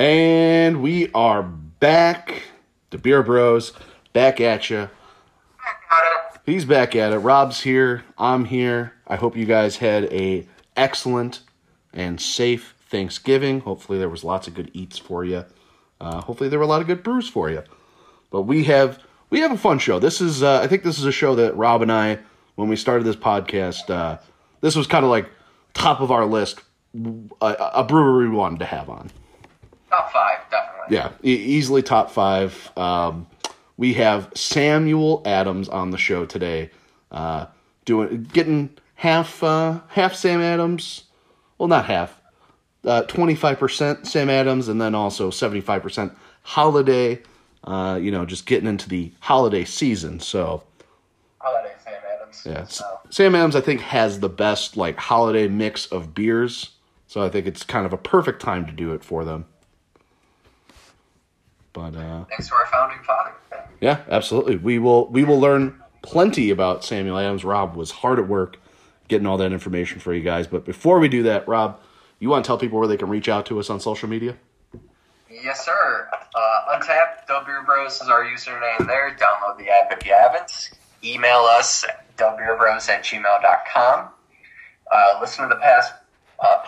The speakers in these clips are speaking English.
And we are back. The Beer Bros, back at you. He's back at it. Rob's here. I'm here. I hope you guys had a excellent and safe Thanksgiving. Hopefully there was lots of good eats for you. Hopefully there were a lot of good brews for you. But we have a fun show. This is I think this is a show that Rob and I, when we started this podcast, this was kind of like top of our list, a brewery we wanted to have on. Top five, definitely. Yeah, easily top five. We have Samuel Adams on the show today, getting half Sam Adams. Well, not half. 25% Sam Adams, and then also 75% Holiday. Just getting into the holiday season. So Holiday Sam Adams. Yeah, so Sam Adams, I think, has the best like holiday mix of beers. So I think it's kind of a perfect time to do it for them. But thanks to our founding father. Yeah, absolutely. We will learn plenty about Samuel Adams. Rob was hard at work getting all that information for you guys. But before we do that, Rob, you want to tell people where they can reach out to us on social media? Yes, sir. Untappd, WBeerBros is our username there. Download the app if you haven't. Email us at WBeerBros@gmail.com. Listen to the past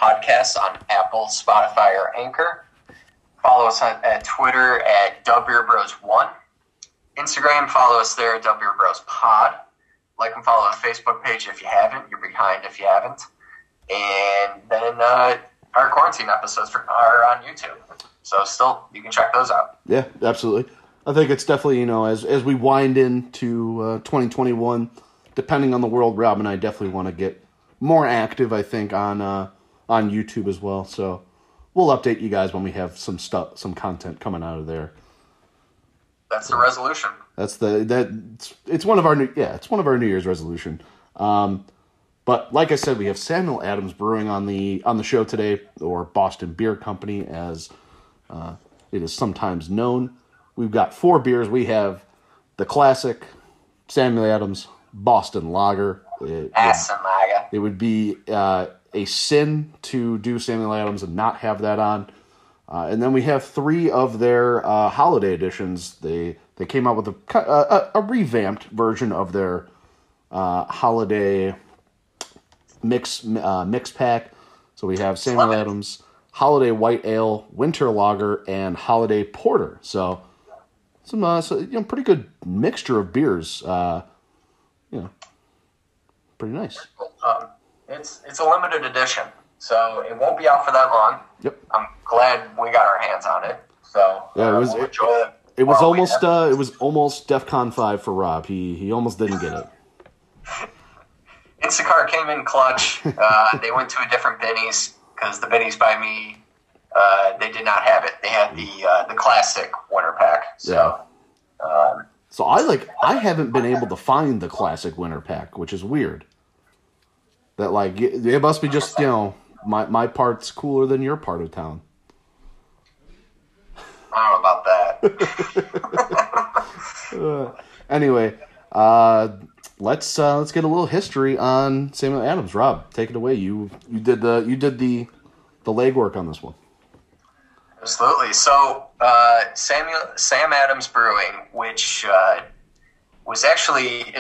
podcasts on Apple, Spotify, or Anchor. Follow us at Twitter at WBeerBros1. Instagram, follow us there at WBeerBrosPod. Like and follow the Facebook page if you haven't. You're behind if you haven't. And then our quarantine episodes are on YouTube. So still, you can check those out. Yeah, absolutely. I think it's definitely, as we wind into 2021, depending on the world, Rob and I definitely want to get more active, I think, on YouTube as well. So we'll update you guys when we have some content coming out of there. That's the resolution. It's one of our New Year's resolution. But like I said, we have Samuel Adams Brewing on the show today, or Boston Beer Company, as it is sometimes known. We've got four beers. We have the classic Samuel Adams Boston Lager. Boston Lager. It would be a sin to do Samuel Adams and not have that on. And then we have three of their holiday editions. They came out with a revamped version of their holiday mix pack. So we have Samuel Adams Holiday White Ale, Winter Lager, and Holiday Porter. So some pretty good mixture of beers. Pretty nice. It's a limited edition, so it won't be out for that long. Yep. I'm glad we got our hands on it. So yeah, it was almost DEFCON 5 for Rob. He almost didn't get it. Instacart came in clutch. They went to a different Binnie's because the Binnie's by me, they did not have it. They had the classic winter pack. So, yeah. So I haven't been able to find the classic winter pack, which is weird. That it must be just my part's cooler than your part of town. I don't know about that. Anyway. Let's get a little history on Samuel Adams. Rob, take it away. You did the legwork on this one. Absolutely. So Sam Adams Brewing, which was actually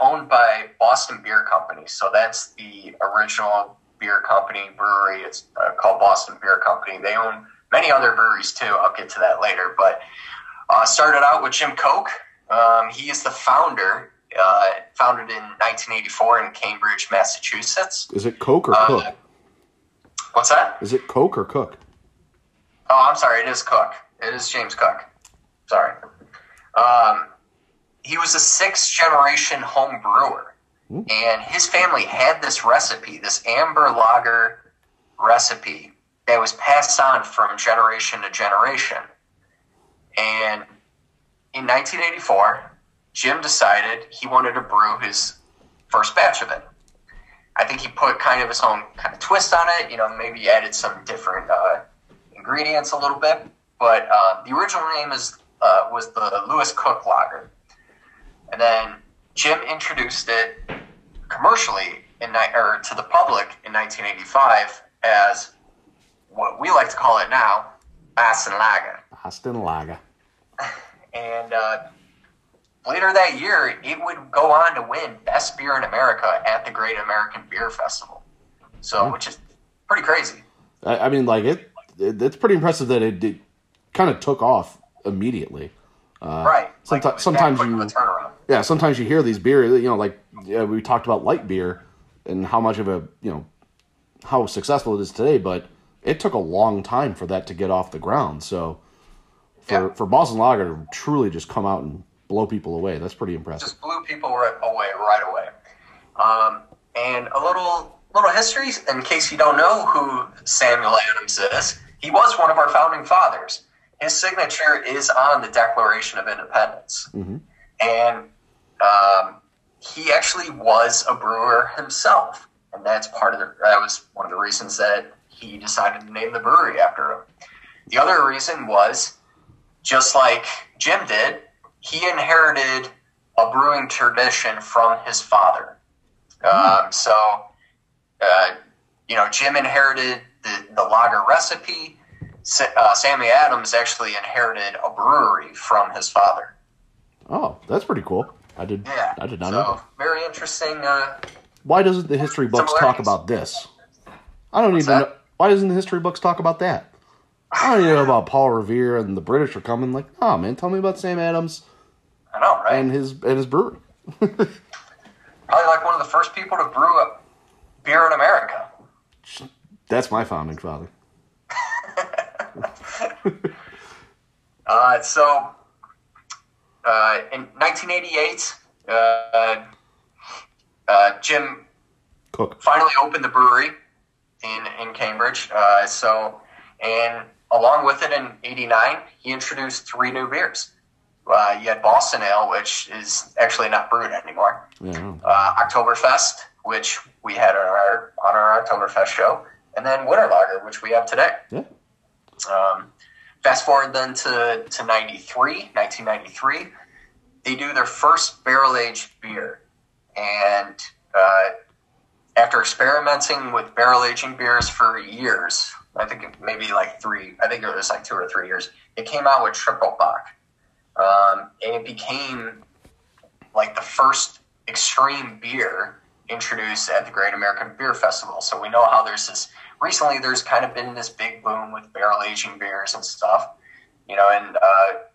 owned by Boston Beer Company. So that's the original beer company brewery. It's called Boston Beer Company. They own many other breweries too. I'll get to that later. But started out with Jim Koch. He is the founder. Founded in 1984 in Cambridge, Massachusetts. Is it Coke or Cook? What's that? Is it Coke or Cook? Oh, I'm sorry. It is Cook. It is James Cook. Sorry. He was a sixth-generation home brewer, and his family had this recipe, this amber lager recipe, that was passed on from generation to generation. And in 1984... Jim decided he wanted to brew his first batch of it. I think he put kind of his own kind of twist on it, maybe added some different ingredients a little bit. But the original name was the Lewis Cook Lager. And then Jim introduced it commercially to the public in 1985 as what we like to call it now, Boston Lager. And later that year, it would go on to win Best Beer in America at the Great American Beer Festival. So, which is pretty crazy. I mean, like, it's pretty impressive that it kind of took off immediately. Right. Sometimes you hear these beers, you know, like we talked about light beer and how much of a, you know, how successful it is today, but it took a long time for that to get off the ground. So for Boston Lager to truly just come out and blow people away, that's pretty impressive. Just blew people away right away. And a little history, in case you don't know who Samuel Adams is, he was one of our founding fathers. His signature is on the Declaration of Independence. Mm-hmm. And he actually was a brewer himself. And that's that was one of the reasons that he decided to name the brewery after him. The other reason was, just like Jim did, he inherited a brewing tradition from his father. Mm. You know, Jim inherited the lager recipe. Sammy Adams actually inherited a brewery from his father. Oh, that's pretty cool. I did not know. Very interesting. Why doesn't the history books talk about this? I don't even know. Why doesn't the history books talk about that? I don't even know about Paul Revere and the British are coming. Like, oh man, tell me about Sam Adams. I know, right? And his brewery. Probably like one of the first people to brew a beer in America. That's my founding father. In 1988, Jim Koch finally opened the brewery in Cambridge. And along with it in '89, he introduced three new beers. You had Boston Ale, which is actually not brewed anymore. Yeah. Oktoberfest, which we had on our Oktoberfest show, and then Winter Lager, which we have today. Yeah. Fast forward then to 1993, they do their first barrel-aged beer. And after experimenting with barrel-aging beers for years, I think it was like 2 or 3 years, it came out with Triple Bock. And it became like the first extreme beer introduced at the Great American Beer Festival. So we know how recently there's kind of been this big boom with barrel aging beers and stuff, you know, and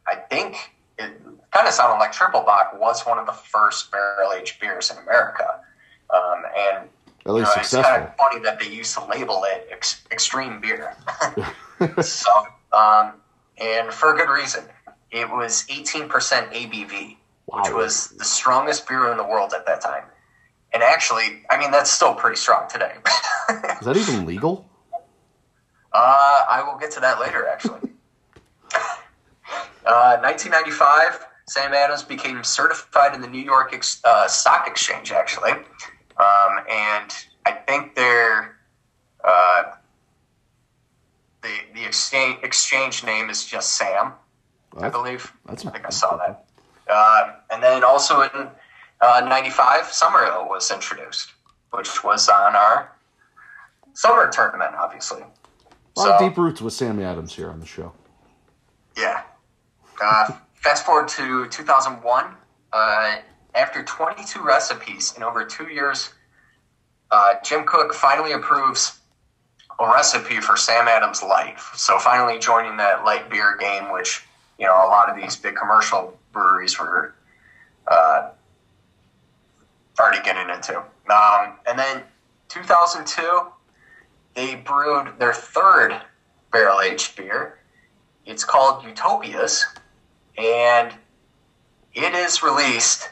I think it kind of sounded like Triple Bock was one of the first barrel aged beers in America. And at least successful. It's kind of funny that they used to label it extreme beer. So, and for a good reason. It was 18% ABV, wow, which was the strongest beer in the world at that time. And actually, I mean, that's still pretty strong today. Is that even legal? I will get to that later, actually. 1995, Sam Adams became certified in the New York Stock Exchange, actually. And I think the exchange name is just Sam, well, I believe. I saw that. And then also in 95, Summer Ale was introduced, which was on our summer tournament, obviously. A lot of deep roots with Sammy Adams here on the show. Yeah. Fast forward to 2001. After 22 recipes in over 2 years, Jim Koch finally approves a recipe for Sam Adams Light. So finally joining that light beer game, which, you know, a lot of these big commercial breweries were already getting into. And then 2002, they brewed their third barrel-aged beer. It's called Utopias, and it is released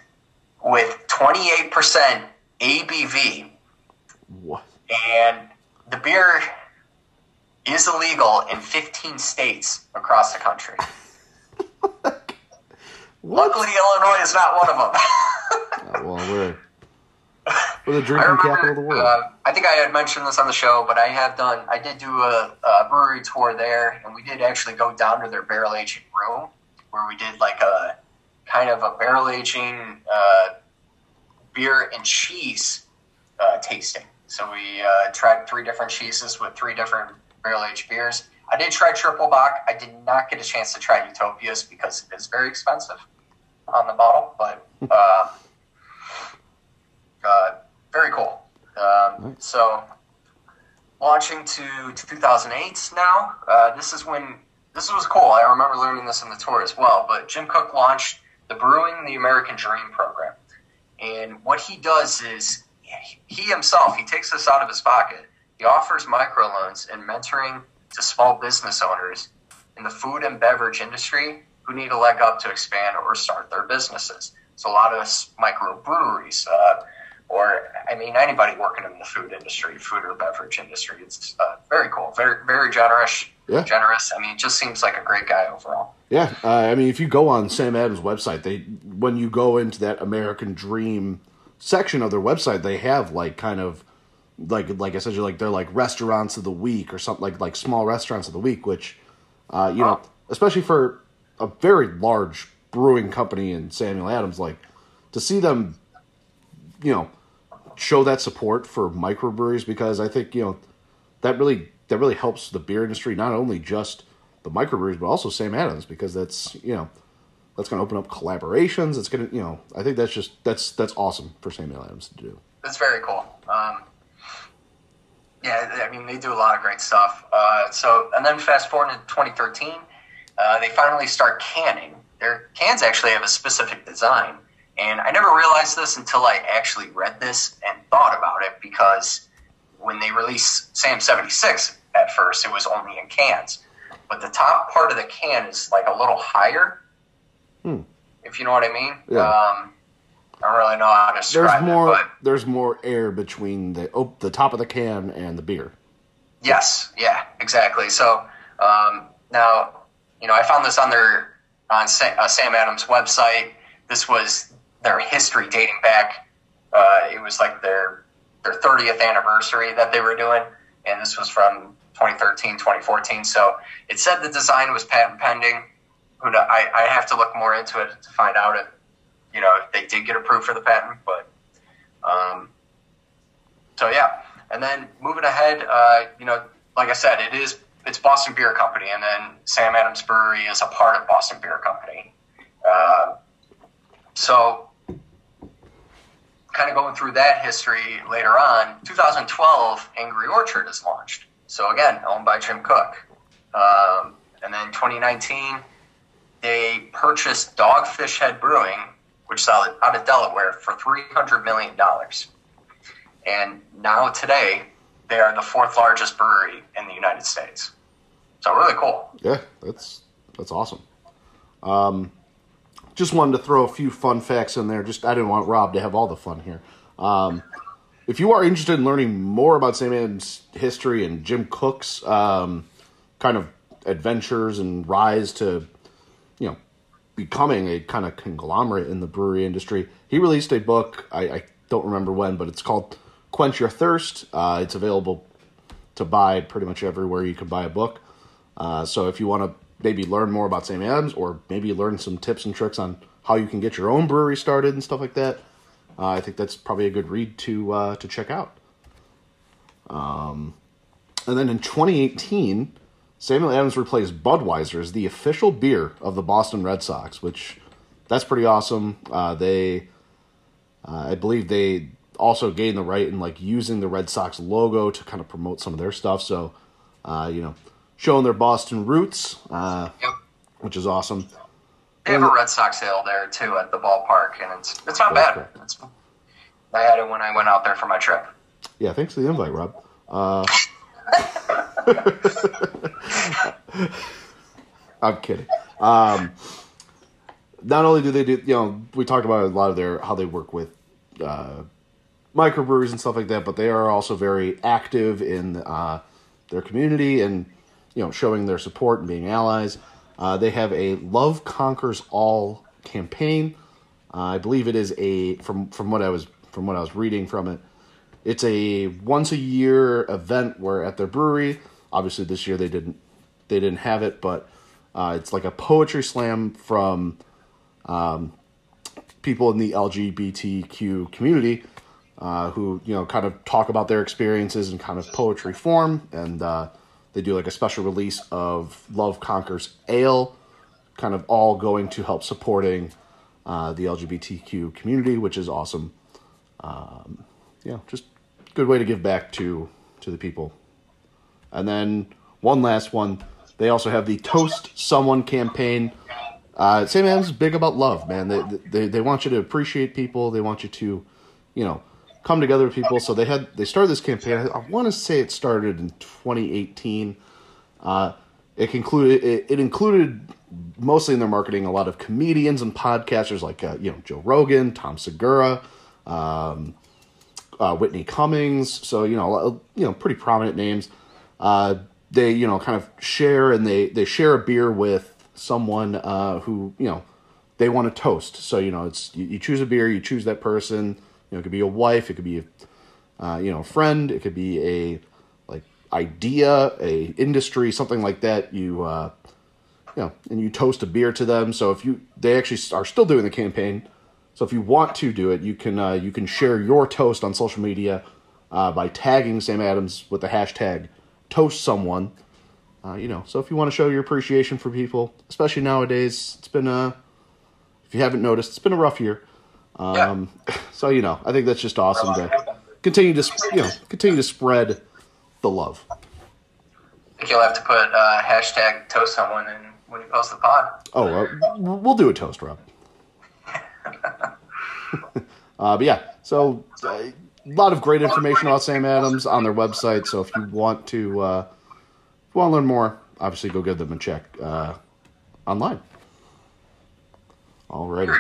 with 28% ABV. What? And the beer is illegal in 15 states across the country. Luckily, Illinois is not one of them. Well, we're the drinking capital of the world. I think I had mentioned this on the show, but I did do a brewery tour there, and we did actually go down to their barrel aging room where we did like a kind of a barrel aging beer and cheese tasting. So we tried 3 different cheeses with 3 different barrel aged beers. I did try Triple Bock. I did not get a chance to try Utopias because it is very expensive on the bottle, but very cool. So launching to 2008 now, this was cool. I remember learning this on the tour as well, but Jim Koch launched the Brewing the American Dream program. And what he does is he himself, he takes this out of his pocket. He offers microloans and mentoring to small business owners in the food and beverage industry who need a leg up to expand or start their businesses. So a lot of microbreweries, anybody working in the food industry, food or beverage industry. It's very cool, very, very generous. Yeah. Generous. I mean, it just seems like a great guy overall. Yeah. If you go on Sam Adams' website, when you go into that American Dream section of their website, they have they're like restaurants of the week or something, like small restaurants of the week, which, know, especially for a very large brewing company in Samuel Adams, like to see them, show that support for microbreweries, because I think, that really helps the beer industry, not only just the microbreweries, but also Sam Adams, because that's going to open up collaborations. It's going to, I think that's awesome for Samuel Adams to do. That's very cool. They do a lot of great stuff. Then fast forward to 2013, they finally start canning. Their cans actually have a specific design. And I never realized this until I actually read this and thought about it, because when they released Sam 76 at first, it was only in cans. But the top part of the can is like a little higher, if you know what I mean. Yeah. I don't really know how to describe it, but there's more air between the top of the can and the beer. Yes, yeah, exactly. So now, I found this on Sam Adams' website. This was their history dating back. It was like their 30th anniversary that they were doing, and this was from 2013, 2014. So it said the design was patent pending. I have to look more into it to find out if they did get approved for the patent, but so yeah. And then moving ahead, like I said, it's Boston Beer Company, and then Sam Adams Brewery is a part of Boston Beer Company. So kind of going through that history later on, 2012, Angry Orchard is launched. So again, owned by Jim Koch. And then 2019, they purchased Dogfish Head Brewing, which is out of Delaware, for $300 million. And now today, they are the fourth largest brewery in the United States. So really cool. Yeah, that's awesome. Just wanted to throw a few fun facts in there. I didn't want Rob to have all the fun here. If you are interested in learning more about Sam Adams' history and Jim Koch's kind of adventures and rise to, becoming a kind of conglomerate in the brewery industry, he released a book. I don't remember when, but it's called Quench Your Thirst. It's available to buy pretty much everywhere you can buy a book. So if you want to maybe learn more about Sam Adams, or maybe learn some tips and tricks on how you can get your own brewery started and stuff like that, I think that's probably a good read to check out. And then in 2018, Samuel Adams replaced Budweiser as the official beer of the Boston Red Sox, which that's pretty awesome. I believe they also gained the right in using the Red Sox logo to kind of promote some of their stuff. So, showing their Boston roots, yep, which is awesome. They have a Red Sox ale there too at the ballpark, and it's not bad. I had it when I went out there for my trip. Yeah, thanks for the invite, Rob. I'm kidding. Not only do they do, we talked about a lot of how they work with microbreweries and stuff like that, but they are also very active in their community and showing their support and being allies. They have a Love Conquers All campaign. I believe it is from what I was reading from it, it's a once a year event where at their brewery. Obviously, this year they didn't have it, but it's like a poetry slam from people in the LGBTQ community who kind of talk about their experiences in kind of poetry form and. They do like a special release of Love Conquers Ale, kind of all going to help supporting the LGBTQ community, which is awesome. Yeah, just good way to give back to the people. And then one last one. They also have the Toast Someone campaign. Sam Adams is big about love, man. They want you to appreciate people. They want you to, you know, come together with people. So they started this campaign. I want to say it started in 2018. It included mostly in their marketing a lot of comedians and podcasters like Joe Rogan, Tom Segura, Whitney Cummings. So pretty prominent names. They kind of share, and they share a beer with someone who they want to toast. So it's you choose a beer, you choose that person. It could be a wife, it could be a friend, it could be idea, a industry, something like that. And you toast a beer to them. So they actually are still doing the campaign. So if you want to do it, you can share your toast on social media by tagging Sam Adams with the hashtag Toast Someone. So if you want to show your appreciation for people, especially nowadays, it's been if you haven't noticed, it's been a rough year. So, I think that's just awesome to continue to spread the love. I think you'll have to put hashtag Toast Someone in when you post the pod. Oh, we'll do a toast, Rob. But yeah, so a lot of great information about Sam Adams on their website. So if you want to, learn more, obviously go give them a check, online. Alrighty.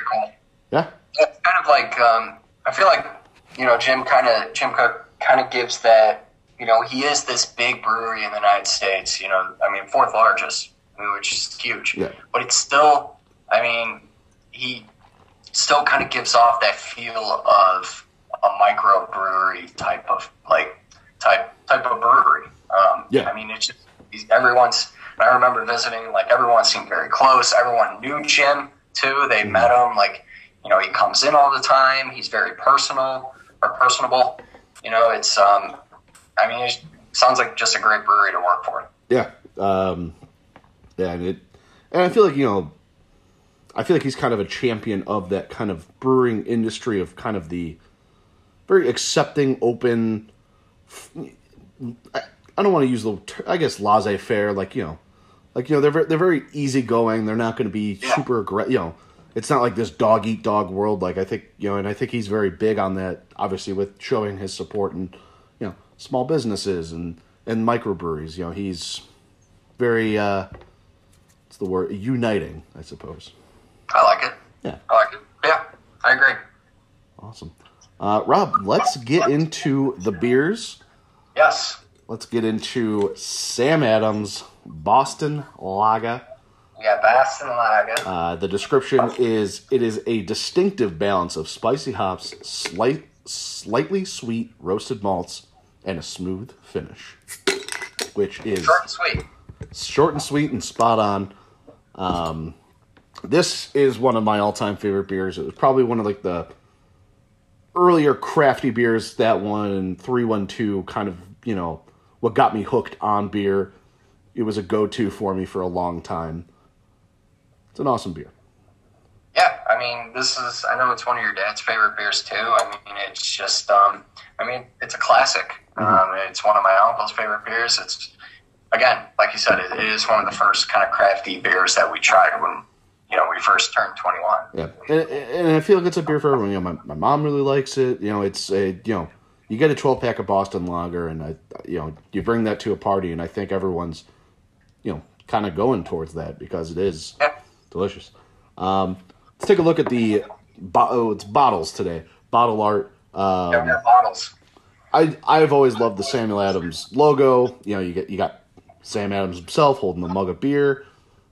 Yeah. It's kind of like I feel like Jim Koch gives that he is this big brewery in the United States, fourth largest, which is huge. Yeah. But it's still he still kind of gives off that feel of a microbrewery type of brewery. Yeah. It's just everyone's. I remember visiting, everyone seemed very close. Everyone knew Jim too. They met him he comes in all the time. He's very personable. It's, it sounds like just a great brewery to work for. Yeah. And I feel like, he's kind of a champion of that kind of brewing industry, of kind of the very accepting, open, I don't want to use laissez-faire, they're very easygoing. They're not going to be super aggressive, It's not like this dog eat dog world. I think he's very big on that, obviously, with showing his support and, small businesses and microbreweries. He's very, what's the word? Uniting, I suppose. I like it. Yeah. Yeah, I agree. Awesome. Rob, let's get into the beers. Yes. Let's get into Sam Adams Boston Lager. We got Boston Lager. The description is, it is a distinctive balance of spicy hops, slightly sweet roasted malts, and a smooth finish, which is short and sweet and spot on. This is one of my all-time favorite beers. It was probably one of the earlier crafty beers, that one and 312, kind of, what got me hooked on beer. It was a go-to for me for a long time. It's an awesome beer. Yeah, I know it's one of your dad's favorite beers too. It's just, it's a classic. Mm-hmm. It's one of my uncle's favorite beers. It's, again, like you said, it is one of the first kind of crafty beers that we tried when, we first turned 21. Yeah, and I feel like it's a beer for everyone. My mom really likes it. It's a, you get a 12-pack of Boston Lager, and you bring that to a party, and I think everyone's, kind of going towards that because it is. Yeah. Delicious. Let's take a look at the it's bottles today. Bottle art. Bottles. I've always loved the Samuel Adams logo. You got Sam Adams himself holding a mug of beer.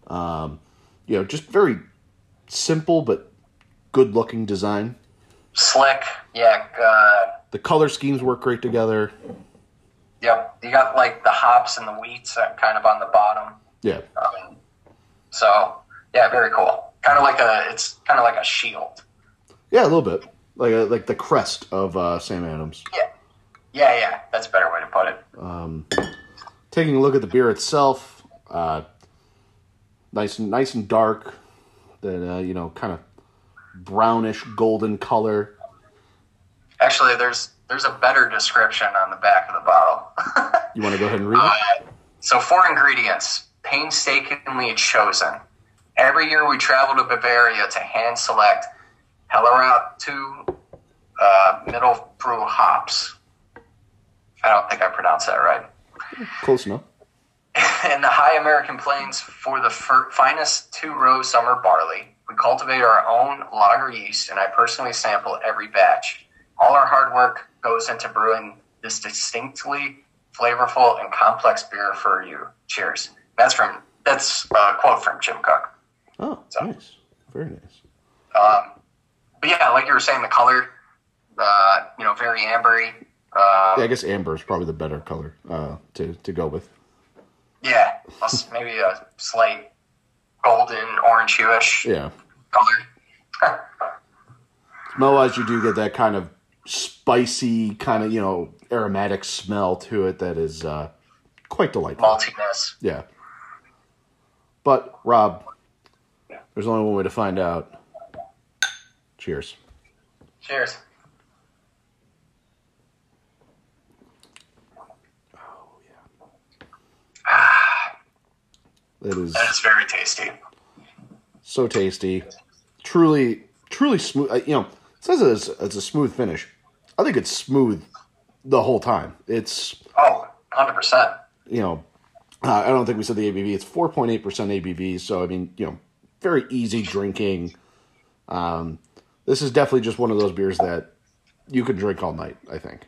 Just very simple but good-looking design. Slick. Yeah. The color schemes work great together. Yep. You got the hops and the wheats kind of on the bottom. Yeah. Yeah, very cool. It's kind of like a shield. Yeah, a little bit. Like the crest of Sam Adams. Yeah, that's a better way to put it. Taking a look at the beer itself, nice and dark, that kind of brownish golden color. Actually, there's a better description on the back of the bottle. You want to go ahead and read it? So 4 ingredients, painstakingly chosen. Every year we travel to Bavaria to hand select Hellerau 2 middle brew hops. I don't think I pronounced that right. Close enough. In the high American plains for the finest 2-row summer barley. We cultivate our own lager yeast, and I personally sample every batch. All our hard work goes into brewing this distinctly flavorful and complex beer for you. Cheers. That's a quote from Jim Koch. Oh, so, nice. Very nice. But yeah, like you were saying, the color, very ambery. I guess amber is probably the better color to go with. Yeah, plus maybe a slight golden, orange hueish color. Smell-wise, you do get that kind of spicy, kind of, aromatic smell to it that is quite delightful. Maltiness. Yeah. But, Rob, there's only one way to find out. Cheers. Cheers. Oh, yeah. That is very tasty. So tasty. Truly smooth. It says it's a smooth finish. I think it's smooth the whole time. It's... Oh, 100%. I don't think we said the ABV. It's 4.8% ABV. So, very easy drinking. This is definitely just one of those beers that you could drink all night, I think.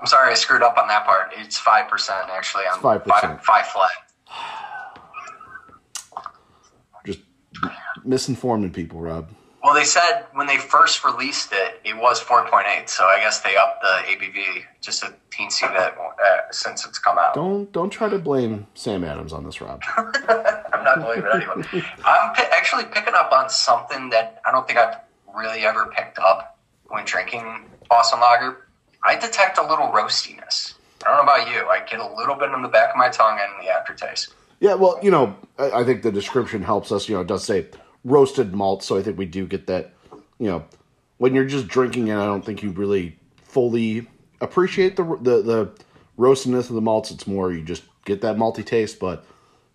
I'm sorry I screwed up on that part. It's 5%, actually. It's 5%. Five flat. Just misinforming people, Rob. Well, they said when they first released it, it was 4.8, so I guess they upped the ABV just a teensy bit since it's come out. Don't try to blame Sam Adams on this, Rob. I'm not blaming anyone. I'm actually picking up on something that I don't think I've really ever picked up when drinking Boston Lager. I detect a little roastiness. I don't know about you. I get a little bit on the back of my tongue and the aftertaste. Yeah, well, I think the description helps us. It does say roasted malt, so I think we do get that, when you're just drinking it, I don't think you really fully appreciate the roastiness of the malts. It's more you just get that malty taste, but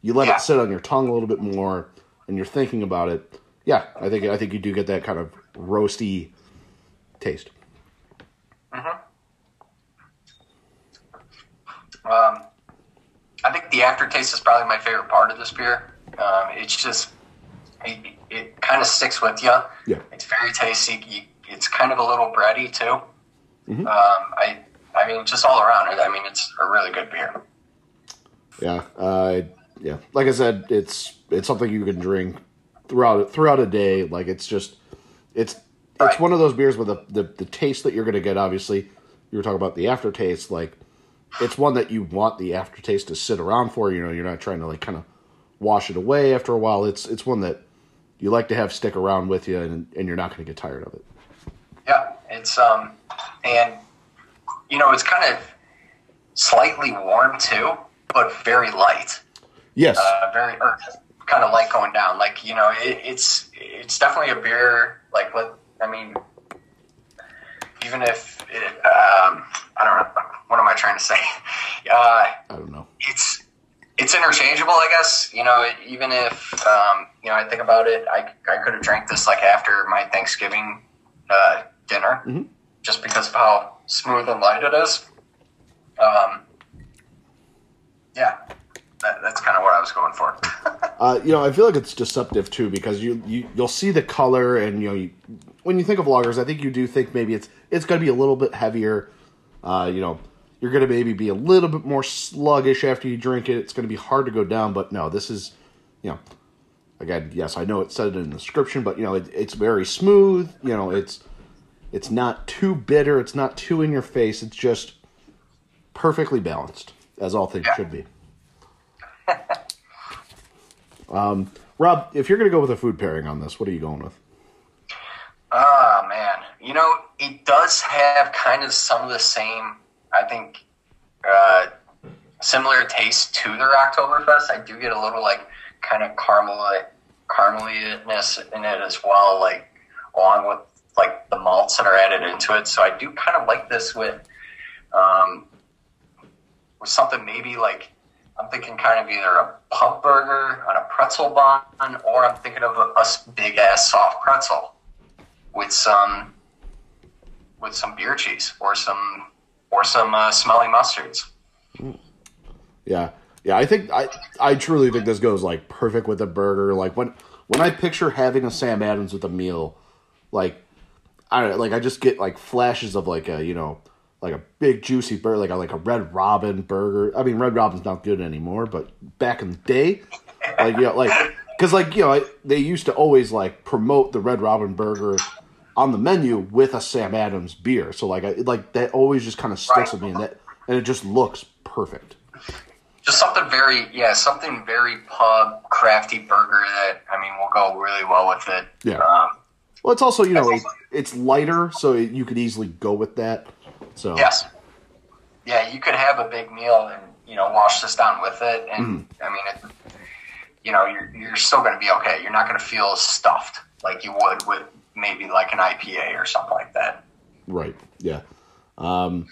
you let it sit on your tongue a little bit more, and you're thinking about it. Yeah, I think you do get that kind of roasty taste. Mm-hmm. I think the aftertaste is probably my favorite part of this beer. It's just... It kind of sticks with you. Yeah. It's very tasty. It's kind of a little bready, too. Mm-hmm. Just all around it. It's a really good beer. Yeah. Yeah. Like I said, it's something you can drink throughout a day. Like, it's just... It's one of those beers with the taste that you're going to get, obviously. You were talking about the aftertaste. Like, it's one that you want the aftertaste to sit around for. You're not trying to, like, kind of wash it away after a while. It's one that you like to have stick around with you, and you're not going to get tired of it. Yeah, it's it's kind of slightly warm too, but very light. Yes, very kind of light going down. Like it's definitely a beer. Like even if it, I don't know, what am I trying to say? I don't know. It's interchangeable, I guess. Even if, I think about it, I could have drank this after my Thanksgiving dinner, mm-hmm. just because of how smooth and light it is. That's kind of what I was going for. I feel like it's deceptive too, because you'll see the color, and when you think of lagers, I think you do think maybe it's going to be a little bit heavier, You're going to maybe be a little bit more sluggish after you drink it. It's going to be hard to go down, but no, this is, again, yes, I know it said it in the description, but, it's very smooth. It's not too bitter. It's not too in your face. It's just perfectly balanced, as all things should be. Rob, if you're going to go with a food pairing on this, what are you going with? Oh, man. It does have kind of some of the same... I think similar taste to their Oktoberfest. I do get a little like kind of carameliness in it as well, like along with like the malts that are added into it. So I do kind of like this with something maybe like, I'm thinking kind of either a pub burger on a pretzel bun, or I'm thinking of a big ass soft pretzel with some beer cheese or some smelly mustards. Yeah. Yeah. I think I truly think this goes like perfect with a burger. Like when I picture having a Sam Adams with a meal, like, I don't know, like I just get like flashes of like a, you know, like a big juicy burger, like a Red Robin burger. I mean, Red Robin's not good anymore, but back in the day, like, you know, like, cause like, you know, they used to always like promote the Red Robin burger on the menu with a Sam Adams beer. So like that always just kind of sticks with me, and it just looks perfect. Just something very pub crafty burger that, I mean, will go really well with it. Yeah. Well, it's also, you know, it's lighter, so you could easily go with that. So yes. Yeah, you could have a big meal and, you know, wash this down with it. And I mean, you know, you're still going to be okay. You're not going to feel stuffed like you would with maybe like an IPA or something like that. Right. Yeah. I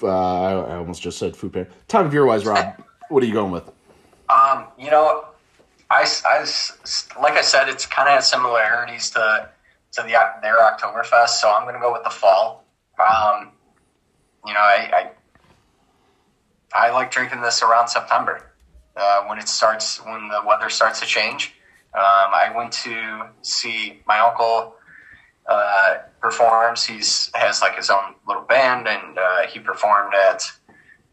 almost just said food pair. Time of year wise, Rob, what are you going with? You know, like I said, it's kind of has similarities to their Oktoberfest, so I'm going to go with the fall. You know, I like drinking this around September when the weather starts to change. I went to see my uncle performs. He has like his own little band, and he performed at.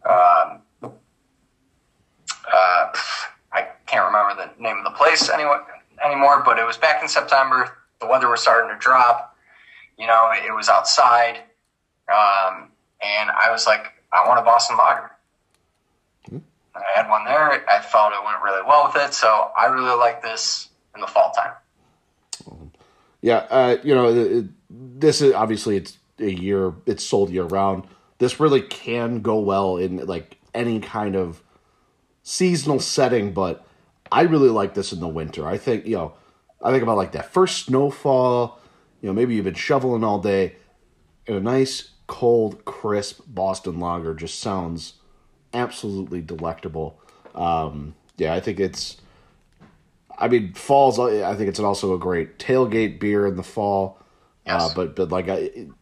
I can't remember the name of the place anymore, but it was back in September. The weather was starting to drop. You know, it was outside. And I was like, I want a Boston Lager. Mm-hmm. I had one there. I felt it went really well with it. So I really like this in the fall time. Yeah. You know, this is obviously it's sold year round. This really can go well in like any kind of seasonal setting, but I really like this in the winter. I think, you know, about like that first snowfall, you know, maybe you've been shoveling all day, and a nice, cold, crisp Boston Lager just sounds absolutely delectable. Yeah, I think fall's, I think it's also a great tailgate beer in the fall. Yes. But like,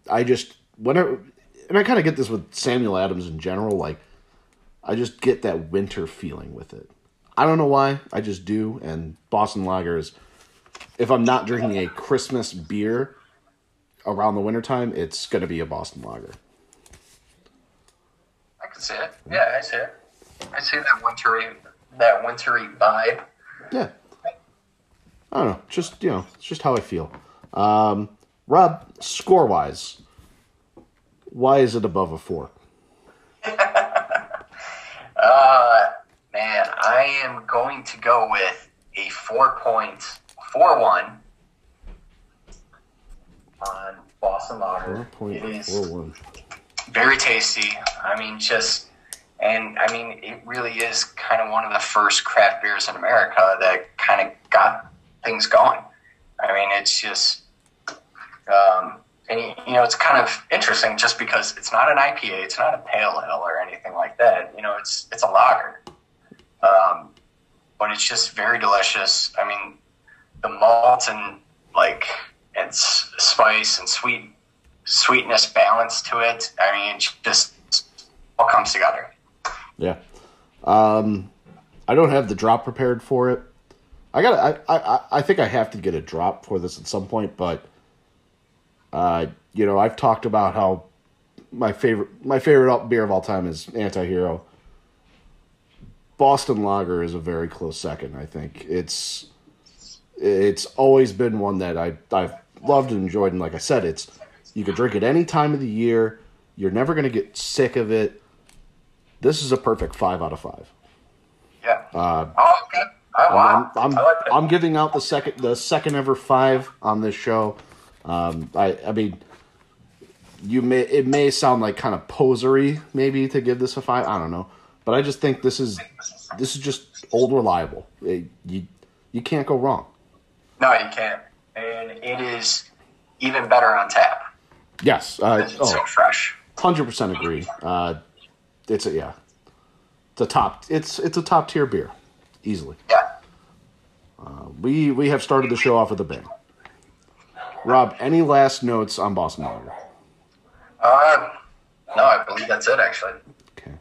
I just, and I kind of get this with Samuel Adams in general, like, I just get that winter feeling with it. I don't know why, I just do, and Boston Lager is, if I'm not drinking a Christmas beer around the wintertime, it's going to be a Boston Lager. I can see it. Yeah, I see it. I see that wintry vibe. Yeah. I don't know. Just, you know, it's just how I feel. Rob, score-wise, why is it above a 4? Man, I am going to go with a 4.41 on Boston Lager. 4.41. Very tasty. I mean, it really is kind of one of the first craft beers in America that kind of got things going. I mean, it's just, and you know, it's kind of interesting just because it's not an IPA, it's not a pale ale or anything like that. You know, it's a lager. But it's just very delicious. I mean, the malt and like and spice and sweetness balance to it. I mean, it just all comes together. Yeah. I don't have the drop prepared for it. I think I have to get a drop for this at some point. But you know, I've talked about how my favorite beer of all time is Antihero. Boston Lager is a very close second, I think. It's always been one that I've loved and enjoyed, and like I said, you could drink it any time of the year. You're never going to get sick of it. This is a perfect 5 out of 5. Yeah. Okay. Oh, wow. I'm giving out the second ever 5 on this show. I mean, It may sound like kind of posery, maybe, to give this a 5. I don't know, but I just think this is just old reliable. You can't go wrong. No, you can't, and it is even better on tap. Yes, it's so fresh. 100% agree. It's a top tier beer, easily. Yeah. We have started the show off with a bang. Rob, any last notes on Boston Lager? No, I believe that's it, actually. Okay.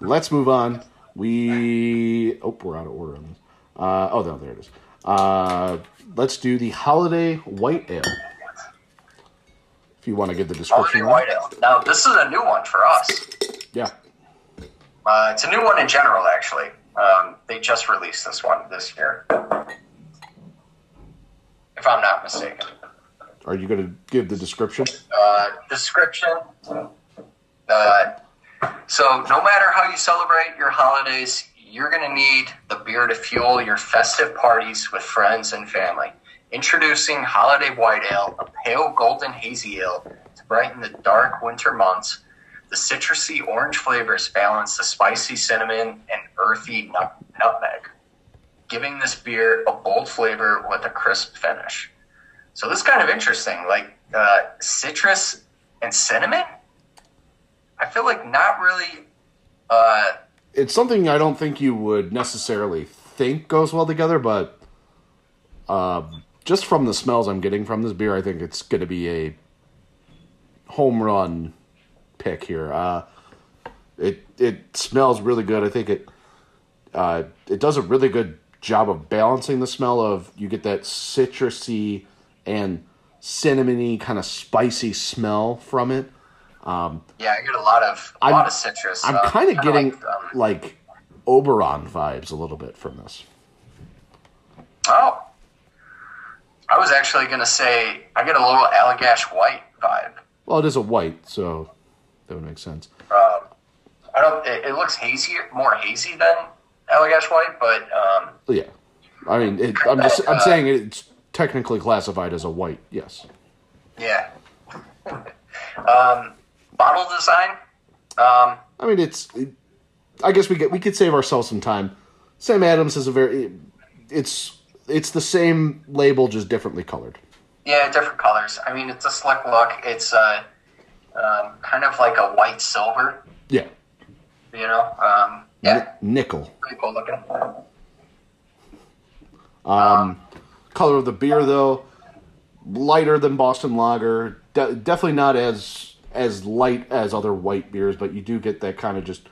Let's move on. We're out of order on this. No, there it is. Let's do the Holiday White Ale. If you want to give the description. Holiday White Ale. Now, this is a new one for us. Yeah. It's a new one in general, actually. They just released this one this year, if I'm not mistaken. Are you going to give the description? So no matter how you celebrate your holidays, you're going to need the beer to fuel your festive parties with friends and family. Introducing Holiday White Ale, a pale golden hazy ale to brighten the dark winter months. The citrusy orange flavors balance the spicy cinnamon and earthy nutmeg, giving this beer a bold flavor with a crisp finish. So this is kind of interesting, like citrus and cinnamon. I feel like not really. It's something I don't think you would necessarily think goes well together, but just from the smells I'm getting from this beer, I think it's going to be a home run pick here. It smells really good. I think it does a really good job of balancing the smell of, you get that citrusy and cinnamony kind of spicy smell from it. I get a lot of citrus. I'm kind of getting like Oberon vibes a little bit from this. Oh, I was actually going to say I get a little Allagash White vibe. Well, it is a white, so that would make sense. It looks hazier, more hazy than Allagash White, but yeah. I mean, I'm saying it's technically classified as a white, yes. Yeah. Bottle design. I guess we could save ourselves some time. Sam Adams is it's the same label, just differently colored. Yeah, different colors. I mean, it's a slick look. It's kind of like a white silver. Yeah. You know. Nickel. Pretty cool looking. Color of the beer, though, lighter than Boston Lager. Definitely not as light as other white beers, but you do get that kind of just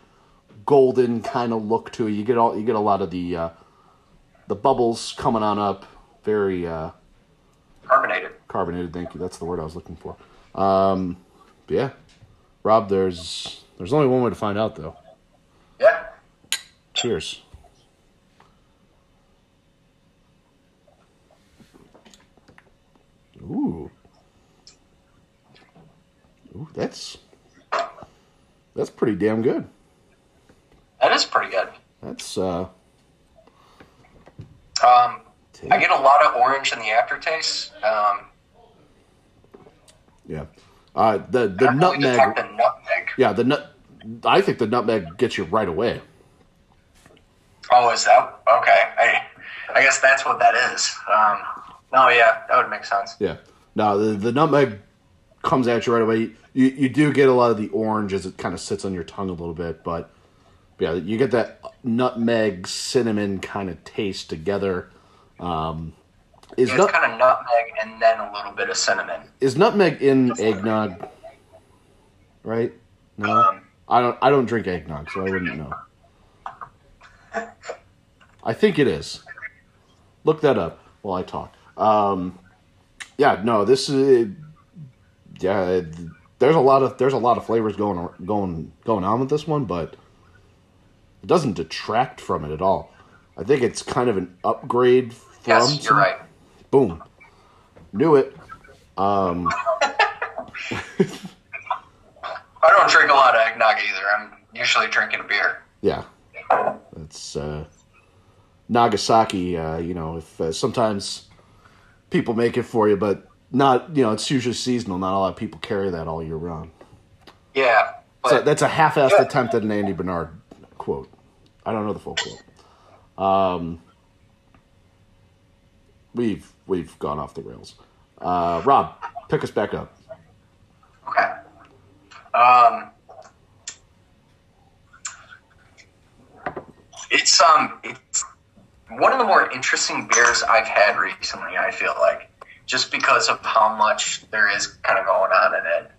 golden kind of look to it. You get a lot of the bubbles coming on up. Very carbonated. Carbonated, thank you. That's the word I was looking for. Yeah, Rob, there's only one way to find out, though. Yeah. Cheers. Ooh, that's pretty damn good. That is pretty good. That's I get a lot of orange in the aftertaste. Yeah. The nutmeg. The nutmeg. Yeah, I think the nutmeg gets you right away. Oh, is that okay? I guess that's what that is. No, yeah, that would make sense. Yeah. No, the nutmeg comes at you right away. You do get a lot of the orange as it kind of sits on your tongue a little bit, but yeah, you get that nutmeg cinnamon kind of taste together. It's kind of nutmeg and then a little bit of cinnamon. Is nutmeg in eggnog? Right? No, I don't drink eggnog, so I wouldn't know. I think it is. Look that up while I talk. This is. Yeah, there's a lot of flavors going on with this one, but it doesn't detract from it at all. I think it's kind of an upgrade from. Yes, you're right. Boom, knew it. I don't drink a lot of eggnog either. I'm usually drinking beer. Yeah, that's Nagasaki. Sometimes people make it for you, but not, you know, it's usually seasonal. Not a lot of people carry that all year round. Yeah. So that's a half-assed attempt at an Andy Bernard quote. I don't know the full quote. We've gone off the rails. Rob, pick us back up. Okay. It's one of the more interesting beers I've had recently, I feel like, just because of how much there is kind of going on in it.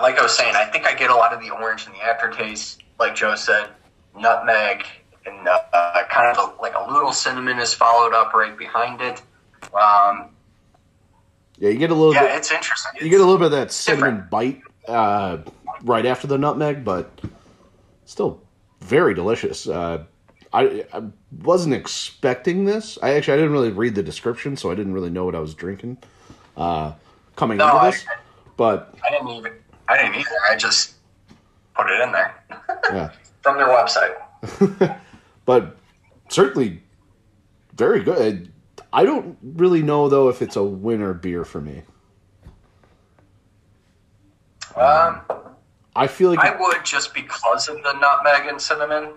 Like I was saying, I think I get a lot of the orange in the aftertaste, like Joe said, nutmeg, and kind of a little cinnamon is followed up right behind it. You get a little bit. It's interesting. You get a little bit of that cinnamon bite right after the nutmeg, but still very delicious. I wasn't expecting this. I didn't really read the description, so I didn't really know what I was drinking coming into this. But I didn't either. I just put it in there from their website. But certainly very good. I don't really know though if it's a winter beer for me. I feel like I would, just because of the nutmeg and cinnamon,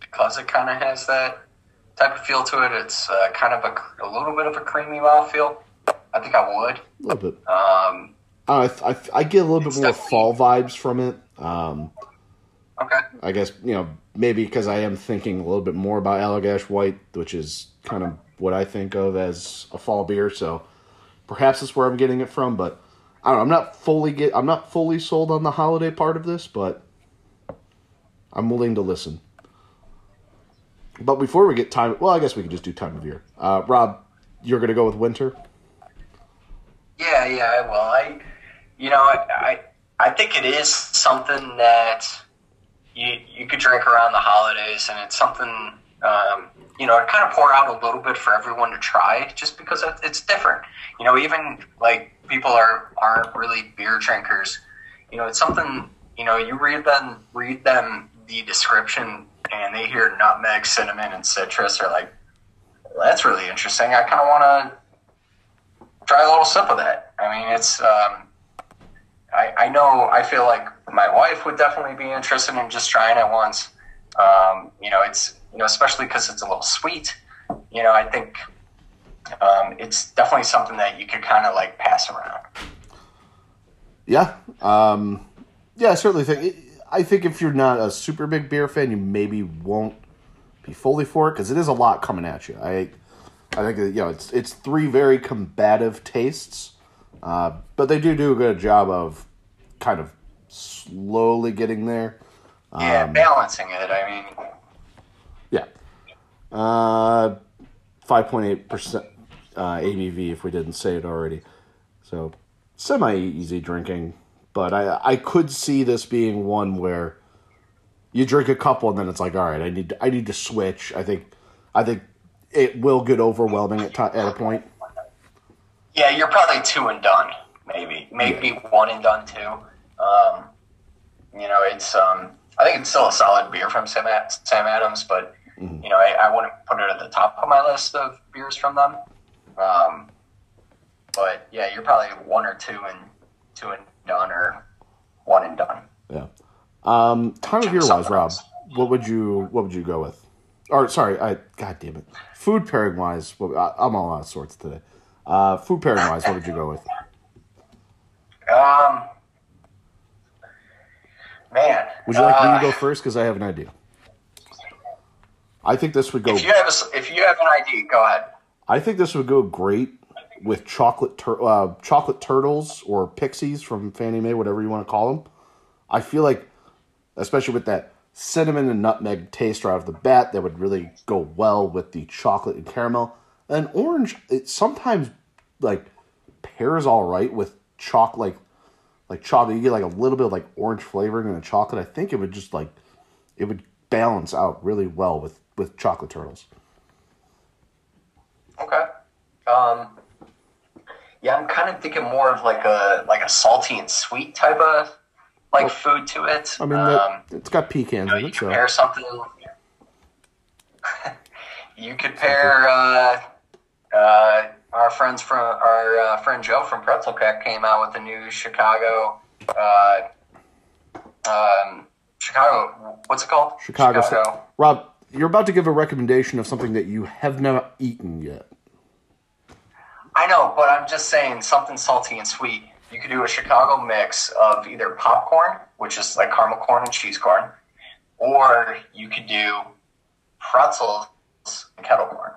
because it kind of has that type of feel to it. It's kind of a little bit of a creamy mouthfeel. I think I would a little bit. I get a little bit more fall vibes from it. Okay. I guess, maybe because I am thinking a little bit more about Allagash White, which is kind of what I think of as a fall beer. So perhaps that's where I'm getting it from. But I don't know. I'm not fully sold on the holiday part of this, but I'm willing to listen. But before we get time, well, I guess we can just do time of year. Rob, you're going to go with winter? Yeah, I will. I think it is something that you could drink around the holidays, and it's something, to kind of pour out a little bit for everyone to try, just because it's different. Even like people aren't really beer drinkers. It's something, you read them the description and they hear nutmeg, cinnamon, and citrus. They're like, well, that's really interesting. I kind of want to try a little sip of that. I mean, it's, I know, I feel like my wife would definitely be interested in just trying it once. It's, especially because it's a little sweet. I think it's definitely something that you could kind of like pass around. Yeah. I certainly think, if you're not a super big beer fan, you maybe won't be fully for it, because it is a lot coming at you. I think it's three very combative tastes, but they do a good job of kind of slowly getting there. Balancing it. 5.8% ABV if we didn't say it already. So semi-easy drinking, but I could see this being one where you drink a couple and then it's like, all right, I need to switch. I think. It will get overwhelming at a point. Yeah, you're probably two and done, maybe. One and done, too. I think it's still a solid beer from Sam Adams, but, I wouldn't put it at the top of my list of beers from them. But, yeah, you're probably one or two and done, or one and done. Yeah. Time of year-wise, Rob, what would you go with? Or, sorry, God damn it. Food pairing-wise, I'm all out of sorts today. Food pairing-wise, what would you go with? Man. Would you like me to go first? Because I have an idea. I think this would go... if you have an idea, go ahead. I think this would go great with chocolate turtles or pixies from Fannie Mae, whatever you want to call them. I feel like, especially with that cinnamon and nutmeg taste right off the bat, that would really go well with the chocolate and caramel. And orange, it sometimes like pairs all right with chocolate. Like chocolate, you get like a little bit of like orange flavoring in the chocolate. I think it would just like, it would balance out really well with chocolate turtles. Okay. I'm kind of thinking more of like a salty and sweet type of food to it. I mean, it's got pecans in it. You compare something. You could pair our friend Joe from Pretzel Crack came out with a new Chicago. What's it called? Chicago. Rob, you're about to give a recommendation of something that you have not eaten yet. I know, but I'm just saying something salty and sweet. You could do a Chicago mix of either popcorn, which is like caramel corn and cheese corn, or you could do pretzels and kettle corn.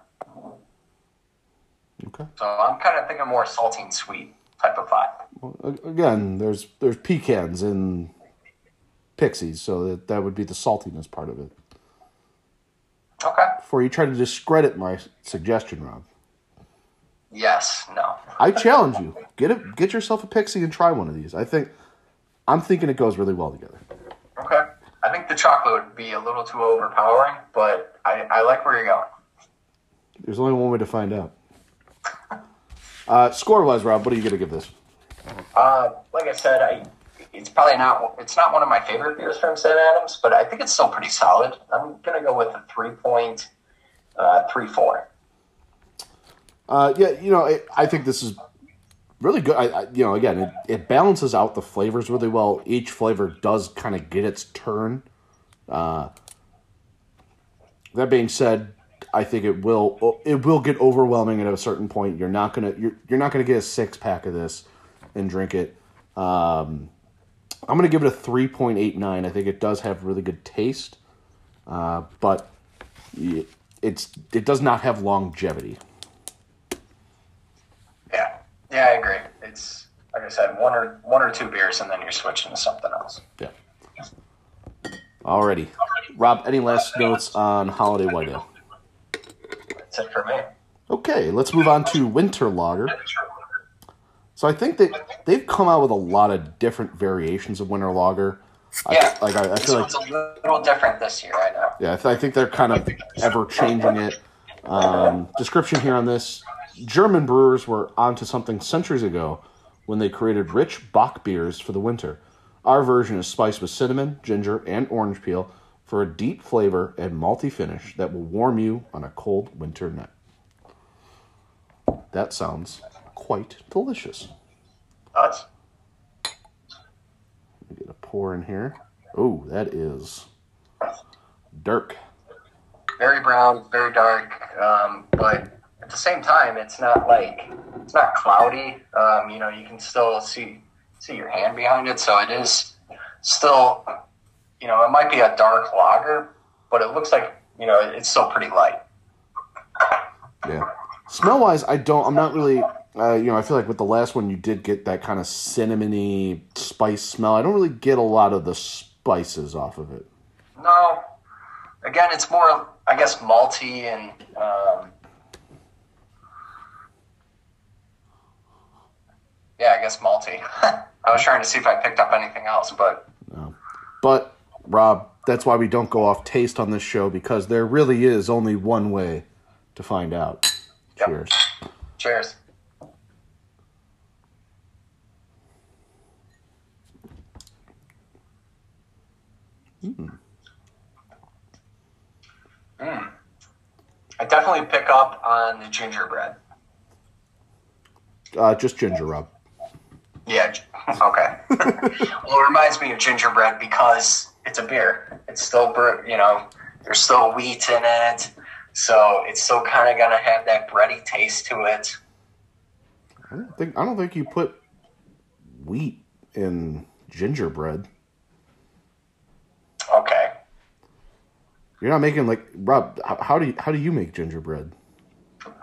Okay. So I'm kind of thinking more salty and sweet type of vibe. Well, again, there's pecans and pixies, so that would be the saltiness part of it. Okay. Before you try to discredit my suggestion, Rob. Yes, no. I challenge you. Get yourself a pixie and try one of these. I'm thinking it goes really well together. Okay. I think the chocolate would be a little too overpowering, but I like where you're going. There's only one way to find out. Score-wise, Rob, what are you going to give this? Like I said, it's not one of my favorite beers from Sam Adams, but I think it's still pretty solid. I'm going to go with a 3.34. I think this is really good. It balances out the flavors really well. Each flavor does kind of get its turn. That being said, I think it will get overwhelming at a certain point. You're not gonna get a 6-pack of this and drink it. I'm gonna give it a 3.89. I think it does have really good taste, but it does not have longevity. Yeah, I agree. It's, like I said, one or two beers, and then you're switching to something else. Yeah. Alrighty. Rob, any last notes on Holiday White Ale? That's it for me. Okay, let's move on to Winter Lager. So I think that they've come out with a lot of different variations of Winter Lager. Yeah, I feel like this one's a little different this year, I know. Yeah, I think they're kind of ever-changing it. Description here on this. German brewers were onto something centuries ago when they created rich Bock beers for the winter. Our version is spiced with cinnamon, ginger, and orange peel for a deep flavor and malty finish that will warm you on a cold winter night. That sounds quite delicious. Nice. Let me get a pour in here. Oh, that is dark. Very brown, very dark, but... At the same time, it's not cloudy. You can still see your hand behind it. So it is still, it might be a dark lager, but it looks like, it's still pretty light. Yeah. Smell wise, I'm not really, I feel like with the last one you did get that kind of cinnamony spice smell. I don't really get a lot of the spices off of it. No. Again, it's more, I guess, malty and, yeah, I guess malty. I was trying to see if I picked up anything else, but... No. But, Rob, that's why we don't go off taste on this show, because there really is only one way to find out. Yep. Cheers. Cheers. Mm. I definitely pick up on the gingerbread. Just ginger, Rob. Yeah, okay. Well, it reminds me of gingerbread because it's a beer. It's still, there's still wheat in it, so it's still kind of going to have that bready taste to it. I don't think you put wheat in gingerbread. Okay. You're not making Rob. How do you make gingerbread?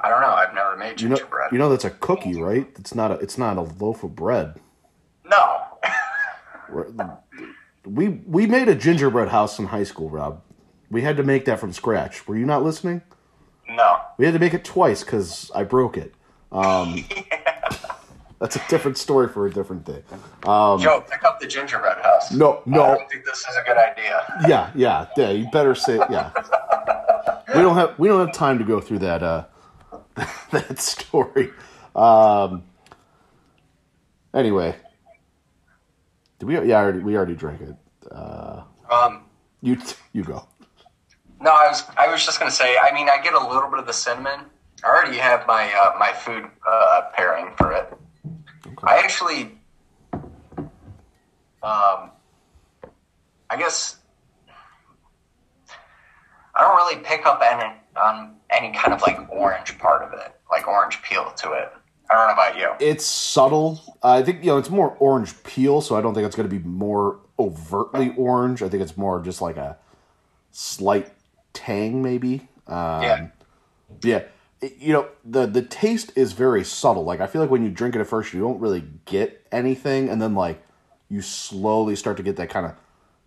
I don't know. I've never made gingerbread. You know that's a cookie, right? It's not a loaf of bread. No. We made a gingerbread house in high school, Rob. We had to make that from scratch. Were you not listening? No. We had to make it twice because I broke it. Yeah. That's a different story for a different day. Joe, pick up the gingerbread house. No. I don't think this is a good idea. Yeah. You better say it. Yeah. We don't have time to go through that. That story. Anyway, did we? Yeah, we already drank it. You go. No, I was just going to say, I mean, I get a little bit of the cinnamon. I already have my my food pairing for it. Okay. I actually, I guess, I don't really pick up on any kind of like orange part of it, like orange peel to it. I don't know about you. It's subtle. I think, you know, it's more orange peel, so I don't think it's going to be more overtly orange. I think it's more just like a slight tang, maybe. Yeah. You know, the taste is very subtle. Like, I feel like when you drink it at first, you don't really get anything. And then, like, you slowly start to get that kind of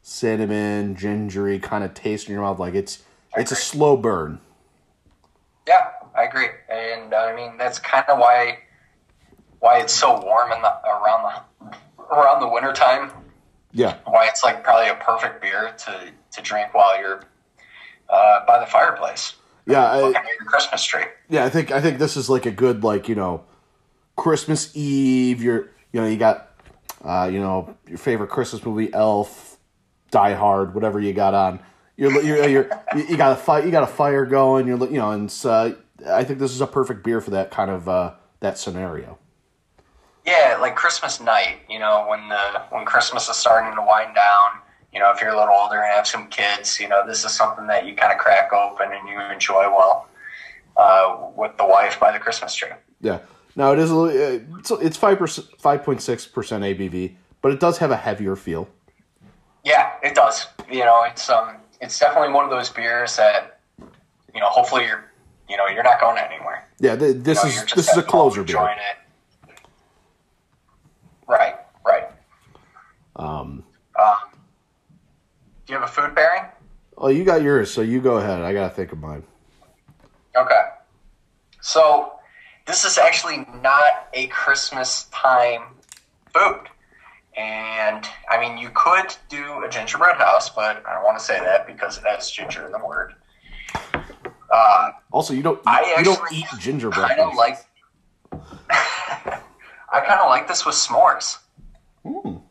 cinnamon, gingery kind of taste in your mouth. Like, it's a slow burn. Yeah, I agree. And, I mean, that's kind of why it's so warm in around the wintertime. Yeah. Why it's, like, probably a perfect beer to drink while you're by the fireplace. Yeah, looking at your Christmas tree. Yeah, I think this is like a good, like, you know, Christmas Eve. You got you know, your favorite Christmas movie, Elf, Die Hard, whatever you got on. You got a fire. You got a fire going. And I think this is a perfect beer for that kind of that scenario. Yeah, like Christmas night. You know, when Christmas is starting to wind down. You know, if you're a little older and have some kids, you know, this is something that you kind of crack open and you enjoy with the wife by the Christmas tree. Yeah. Now, it is a little, it's 5.6% ABV, but it does have a heavier feel. Yeah, it does. You know, it's definitely one of those beers that, you know, hopefully you're not going anywhere. Yeah, this is a closer beer. Enjoying it. Right. Do you have a food pairing? Oh, you got yours, so you go ahead. I got to think of mine. Okay. So this is actually not a Christmas time food. And, I mean, you could do a gingerbread house, but I don't want to say that because it has ginger in the word. Also, you don't eat gingerbread. I kind of like this with s'mores. Ooh.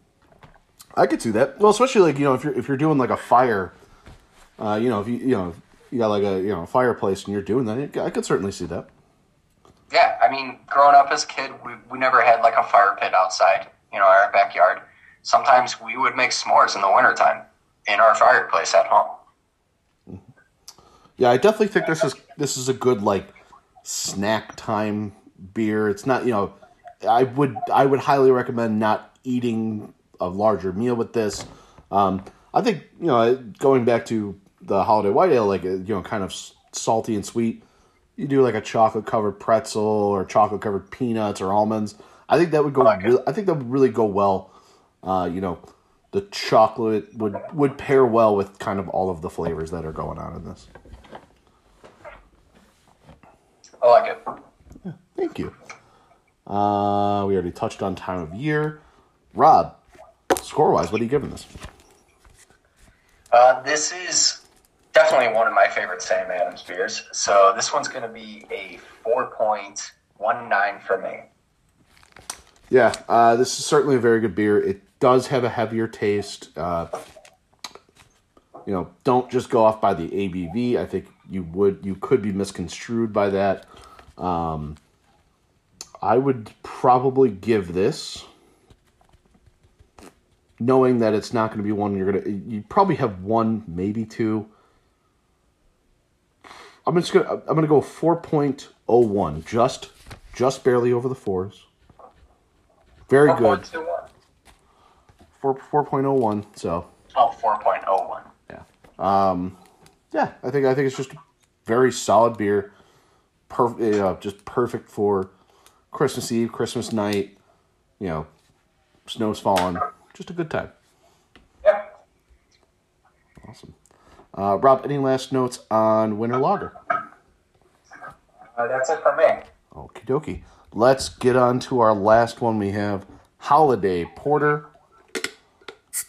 I could see that. Well, especially like, you know, if you're doing like a fire, you know, if you got like a, you know, fireplace and you're doing that, I could certainly see that. Yeah, I mean, growing up as a kid, we never had like a fire pit outside, you know, our backyard. Sometimes we would make s'mores in the wintertime in our fireplace at home. Yeah, I definitely think this is a good like snack time beer. It's not, you know, I would highly recommend not eating a larger meal with this. I think, you know, going back to the holiday white ale, like, you know, kind of salty and sweet, you do like a chocolate covered pretzel or chocolate covered peanuts or almonds. I think that would go go well. You know, the chocolate would pair well with kind of all of the flavors that are going on in this. I like it. Yeah, thank you. We already touched on time of year. Rob, score-wise, what are you giving this? This is definitely one of my favorite Sam Adams beers. So this one's going to be a 4.19 for me. Yeah, this is certainly a very good beer. It does have a heavier taste. You know, don't just go off by the ABV. I think you could be misconstrued by that. I would probably give this, knowing that it's not going to be one you probably have one, maybe two. I'm going to go 4.01, just barely over the fours. Very good. 4.01. So. Oh, 4.01. Yeah. Yeah. I think it's just a very solid beer. Just perfect for Christmas Eve, Christmas night. You know, snow's falling. Just a good time. Yeah. Awesome. Rob, any last notes on Winter Lager? That's it for me. Okie dokie. Let's get on to our last one. We have Holiday Porter.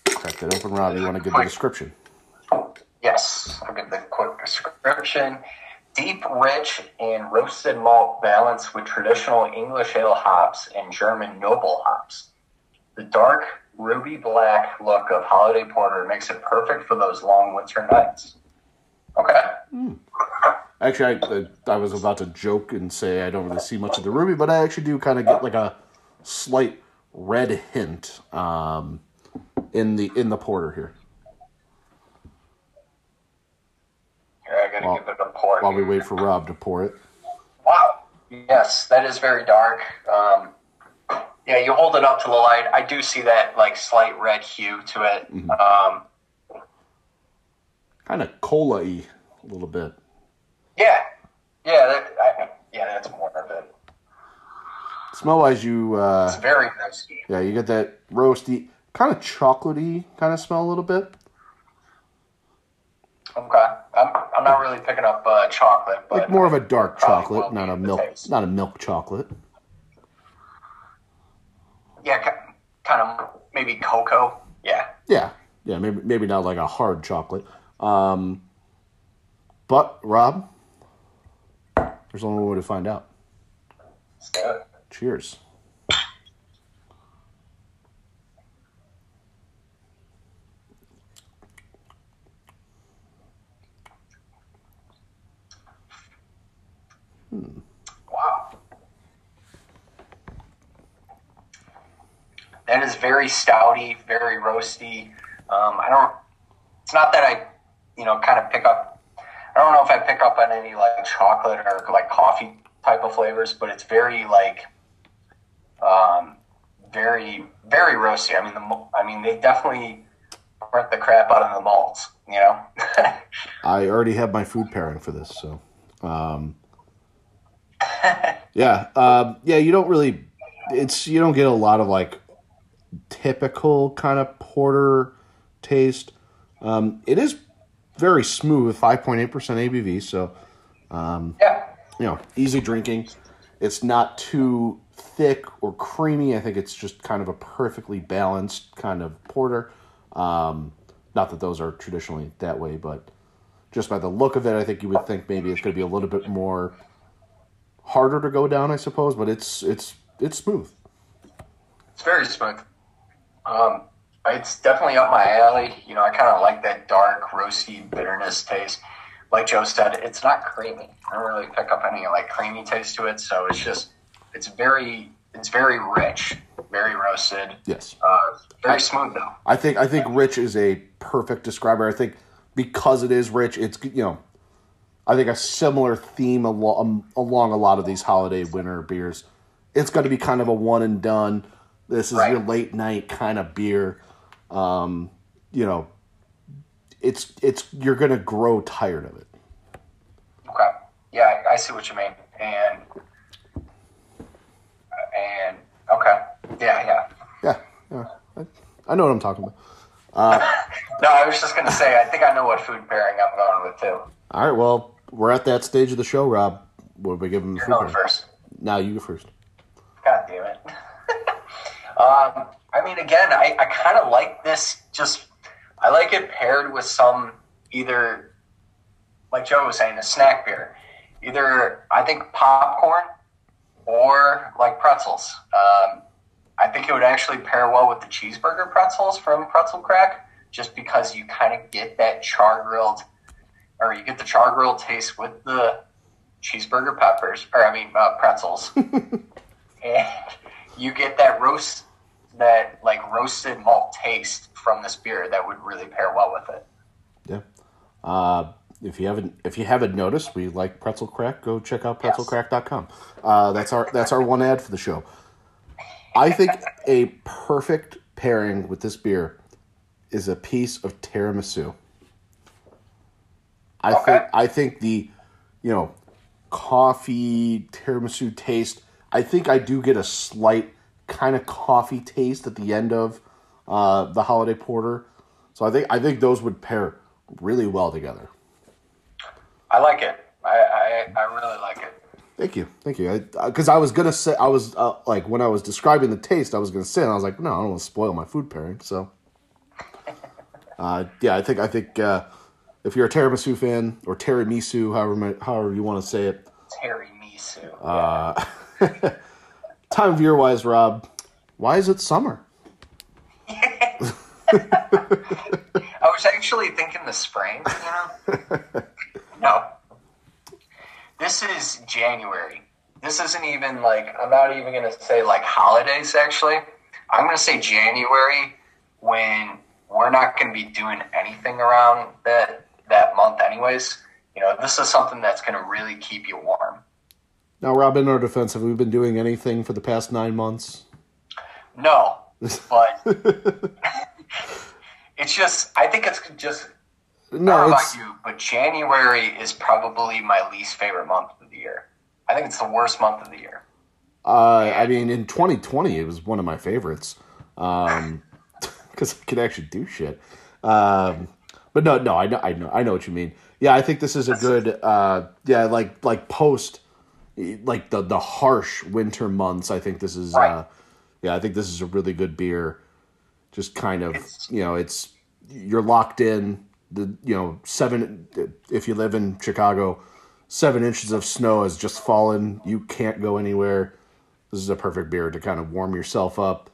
Crack that open, Rob. You want to give the description? Yes. I'll give the quick description. Deep, rich, and roasted malt balanced with traditional English ale hops and German noble hops. The dark ruby black look of Holiday Porter makes it perfect for those long winter nights. Okay. Mm. Actually, I was about to joke and say I don't really see much of the ruby, but I actually do kind of get like a slight red hint in the porter here. Yeah, I gotta give it a pour. While we wait for Rob to pour it. Wow. Yes, that is very dark. Yeah, you hold it up to the light. I do see that like slight red hue to it. Mm-hmm. Kind of cola-y a little bit. Yeah. Yeah, that's more of it. Smell-wise, you... it's very roasty. Yeah, you get that roasty, kind of chocolatey kind of smell a little bit. Okay. I'm not really picking up chocolate. But like more of a dark chocolate, not a milk chocolate. Yeah, kind of maybe cocoa. Yeah. Yeah, maybe not like a hard chocolate. But, Rob, there's only one way to find out. Let's do it. Cheers. Wow. That is very stouty, very roasty. It's not that I don't know if I pick up on any like chocolate or like coffee type of flavors, but it's very like, very, very roasty. I mean, they definitely burnt the crap out of the malts, you know? I already have my food pairing for this. So, you don't get a lot of like typical kind of porter taste. It is very smooth, 5.8% ABV, so easy drinking. It's not too thick or creamy. I think it's just kind of a perfectly balanced kind of porter. Not that those are traditionally that way, but just by the look of it, I think you would think maybe it's going to be a little bit more harder to go down, I suppose, but it's smooth. It's very smooth. It's definitely up my alley. You know, I kind of like that dark, roasty bitterness taste. Like Joe said, it's not creamy. I don't really pick up any like creamy taste to it. So it's just, it's very rich, very roasted. Yes. Very smooth though. I think rich is a perfect describer. I think because it is rich, it's, you know, I think a similar theme along a lot of these holiday winter beers. It's going to be kind of a one and done. This is your late night kind of beer. You know, it's you're going to grow tired of it. Okay. Yeah, I see what you mean. And okay. Yeah. I know what I'm talking about. No, I was just going to say, I think I know what food pairing I'm going with too. All right. Well, we're at that stage of the show, Rob. What do we give them? You're going first. Now you go first. God damn it. I kind of like this. I like it paired with some, either, like Joe was saying, a snack beer. Either, I think, popcorn or, like, pretzels. I think it would actually pair well with the cheeseburger pretzels from Pretzel Crack, just because you kind of get that char-grilled, or you get the char-grilled taste with the cheeseburger pretzels. And you get that roasted malt taste from this beer that would really pair well with it. Yeah. If you haven't noticed, we like Pretzel Crack. Go check out pretzelcrack.com. That's our one ad for the show. I think a perfect pairing with this beer is a piece of tiramisu. I think the, you know, coffee tiramisu taste. I think I do get a slight kind of coffee taste at the end of the holiday porter. So I think those would pair really well together. I like it. I really like it. Thank you. Because I was going to say, when I was describing the taste, I was going to say, and I was like, no, I don't want to spoil my food pairing. So, I think if you're a tiramisu fan, or tiramisu, however you want to say it. Tiramisu. Yeah. Time of year wise, Rob, why is it summer? I was actually thinking the spring, you know. This is January. This isn't even like, I'm not even going to say like holidays, actually. I'm going to say January, when we're not going to be doing anything around that month anyways. You know, this is something that's going to really keep you warm. Now, Rob, in our defense, have we been doing anything for the past 9 months? No, but it's just, I think it's just, no, I don't know about you, but January is probably my least favorite month of the year. I think it's the worst month of the year. I mean, in 2020, it was one of my favorites, because I could actually do shit. But no, I know what you mean. Yeah, I think this is a good, like post, like the harsh winter months. I think this is, right. I think this is a really good beer. Just kind of, you're locked in. If you live in Chicago, 7 inches of snow has just fallen. You can't go anywhere. This is a perfect beer to kind of warm yourself up.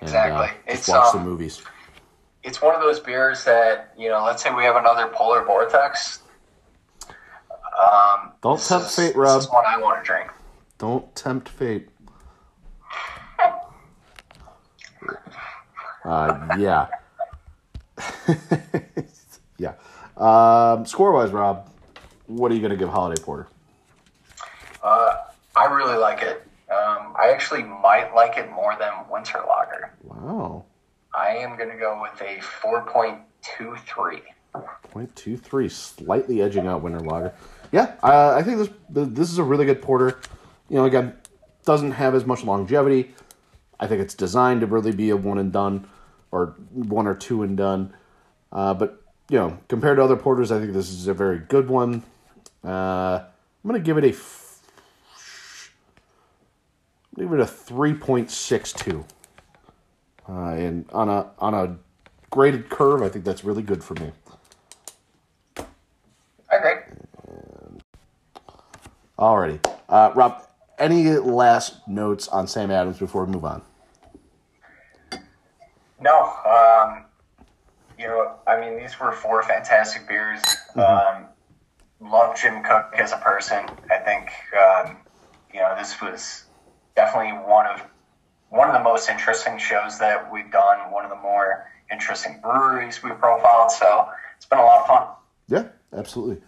Exactly. Just watch some movies. It's one of those beers that, let's say we have another polar vortex. Don't tempt fate, Rob. This is what I want to drink. Don't tempt fate. Yeah. Yeah. Score-wise, Rob, what are you going to give Holiday Porter? I really like it. I actually might like it more than Winter Lager. Wow. I am going to go with a 4.23. 0.23, slightly edging out Winter Lager. Yeah, I think this is a really good porter. Again, doesn't have as much longevity. I think it's designed to really be a one and done, or one or two and done. But, compared to other porters, I think this is a very good one. I'm going to give it a 3.62. And on a graded curve, I think that's really good for me. Okay. Alrighty. Rob, any last notes on Sam Adams before we move on? No. These were four fantastic beers. Mm-hmm. Love Jim Koch as a person. I think, this was definitely one of the most interesting shows that we've done, one of the more interesting breweries we've profiled. So it's been a lot of fun. Yeah, absolutely.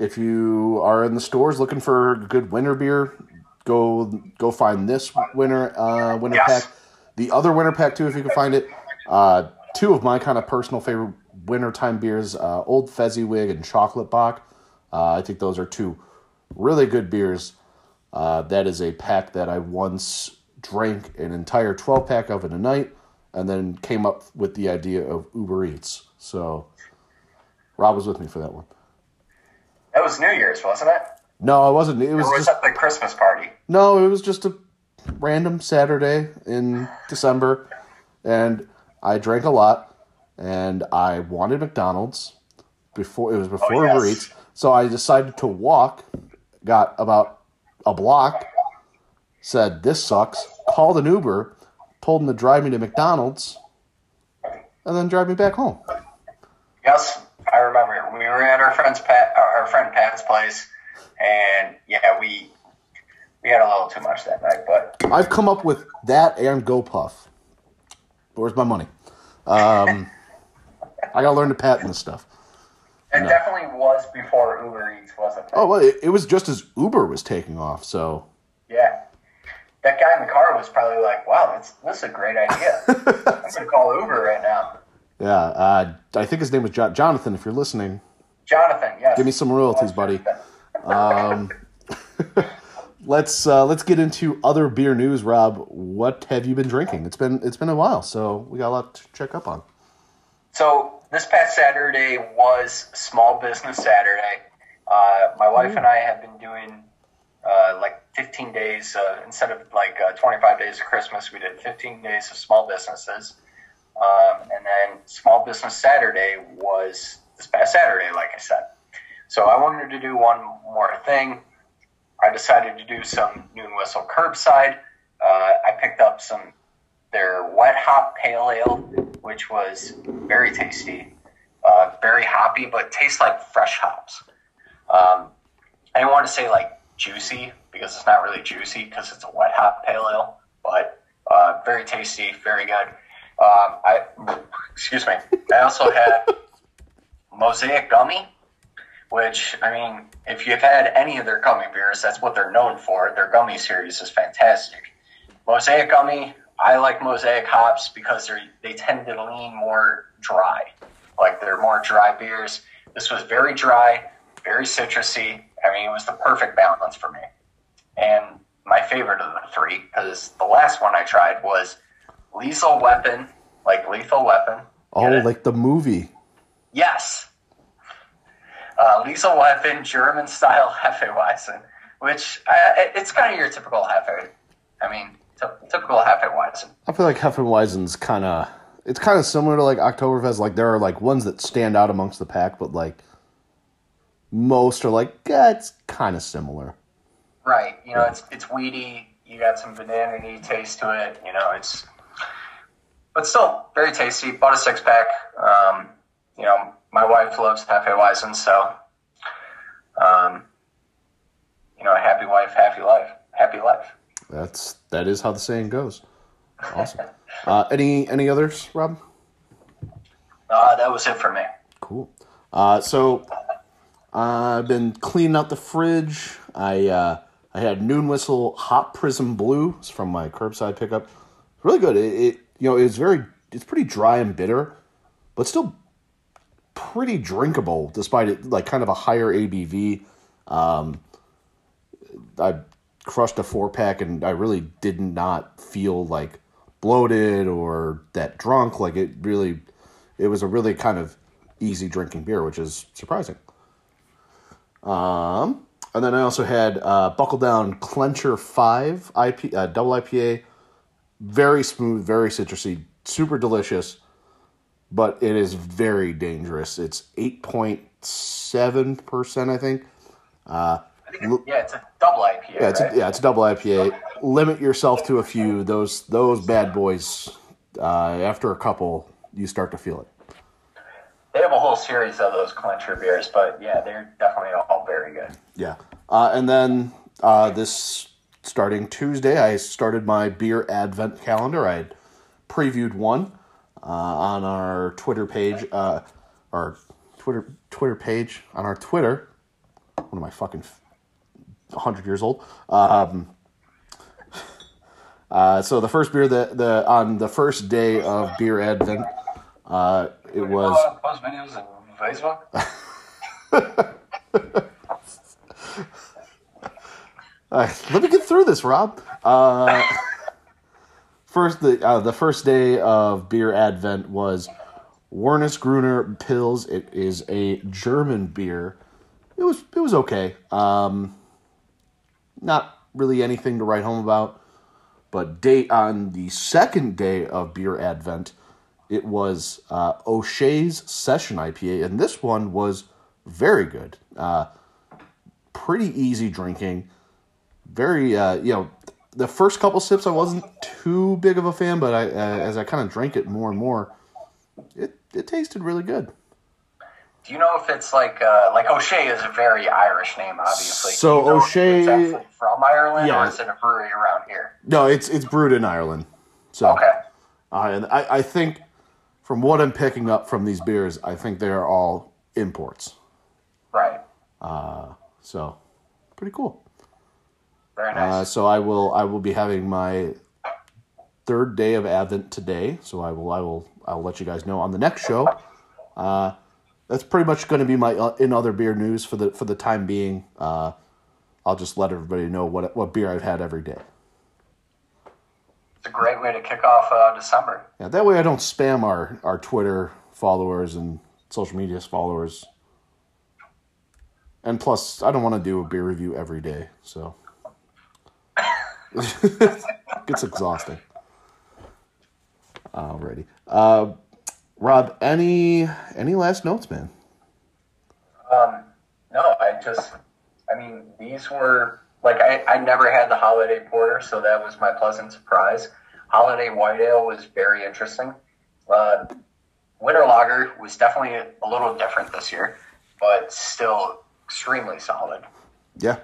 If you are in the stores looking for good winter beer, go find this winter yes. pack. The other winter pack, too, if you can find it. Two of my kind of personal favorite wintertime beers, Old Fezziwig and Chocolate Bock. I think those are two really good beers. That is a pack that I once drank an entire 12-pack of in a night, and then came up with the idea of Uber Eats. So Rob was with me for that one. That was New Year's, wasn't it? No, it wasn't. It was at the Christmas party. No, it was just a random Saturday in December, and I drank a lot, and I wanted McDonald's before Uber Eats, so I decided to walk, got about a block, said, this sucks, called an Uber, told him to drive me to McDonald's, and then drive me back home. Yes, I remember. We were at our friend Pat's place, and yeah, we had a little too much that night. But I've come up with that and GoPuff. Where's my money? I gotta learn to patent this stuff. It definitely was before Uber Eats, wasn't it? Oh, well, it was just as Uber was taking off, so... Yeah. That guy in the car was probably like, wow, this is a great idea. I'm going to call Uber right now. Yeah, I think his name was Jonathan, if you're listening. Jonathan, yes. Give me some royalties, buddy. Let's get into other beer news, Rob. What have you been drinking? It's been a while, so we got a lot to check up on. So... This past Saturday was Small Business Saturday. My wife and I have been doing 15 days instead of 25 days of Christmas. We did 15 days of small businesses, and then Small Business Saturday was this past Saturday, like I said. So I wanted to do one more thing. I decided to do some Noon Whistle Curbside. I picked up their Wet Hop Pale Ale, which was very tasty, very hoppy, but tastes like fresh hops. I didn't want to say like juicy because it's not really juicy because it's a wet hop pale ale, but very tasty, very good. I also had Mosaic Gummy, which, I mean, if you've had any of their gummy beers, that's what they're known for. Their gummy series is fantastic. Mosaic Gummy, I like Mosaic hops because they tend to lean more dry. Like, they're more dry beers. This was very dry, very citrusy. I mean, it was the perfect balance for me. And my favorite of the three, because the last one I tried was Liesl Weapon, like Lethal Weapon. Oh, like the movie. Yes. Liesl Weapon, German-style Hefeweizen, which it's kind of your typical Hefe. I mean, typical Hefeweizen. I feel like Hefeweizen's kind of... It's kind of similar to, like, Oktoberfest. Like, there are, like, ones that stand out amongst the pack, but, like, most are, like, yeah, it's kind of similar. Right. You know, it's weedy. You got some banana-y taste to it. You know, it's... But still, very tasty. Bought a six-pack. You know, my wife loves Hefeweizen, so, you know, a happy wife, happy life. Happy life. That is how the saying goes. Awesome. Any others, Rob? That was it for me. Cool. So I've been cleaning out the fridge. I had Noon Whistle Hot Prism Blue from my curbside pickup. Really good. It you know, it's pretty dry and bitter, but still pretty drinkable despite it, like, kind of a higher ABV. I crushed a 4-pack and I really did not feel like bloated or that drunk. Like, it was a really kind of easy drinking beer, which is surprising. And then I also had Buckle Down Clencher 5 double IPA. Very smooth, very citrusy, super delicious, but it is very dangerous. It's 8.7%, I think. It's a double IPA. It's a double IPA. Limit yourself to a few. Those bad boys. After a couple, you start to feel it. They have a whole series of those clincher beers, but yeah, they're definitely all very good. Yeah, and then this starting Tuesday, I started my beer advent calendar. I had previewed one on our Twitter page. What am I, fucking 100 years old? So the first beer that on the first day of Beer Advent, it was... let me get through this, Rob. The first day of Beer Advent was Wernesgrüner Pils. It is a German beer. It was okay. Not really anything to write home about. But on the second day of Beer Advent, it was O'Shea's Session IPA, and this one was very good. Pretty easy drinking. Very, the first couple sips I wasn't too big of a fan, but as I kind of drank it more and more, it tasted really good. Do you know if it's like O'Shea is a very Irish name, obviously. So O'Shea, is it from Ireland, yeah, or is it a brewery around here? No, it's brewed in Ireland. So okay. And I think from what I'm picking up from these beers, I think they are all imports. Right. So pretty cool. Very nice. So I will be having my third day of Advent today. So I'll let you guys know on the next show. That's pretty much going to be my in other beer news for the time being. I'll just let everybody know what beer I've had every day. It's a great way to kick off December. Yeah, that way I don't spam our Twitter followers and social media followers. And plus, I don't want to do a beer review every day, so it gets exhausting. Alrighty. Rob, any last notes, man? No, these were, like, I never had the Holiday Porter, so that was my pleasant surprise. Holiday White Ale was very interesting. Winter Lager was definitely a little different this year, but still extremely solid. Yeah,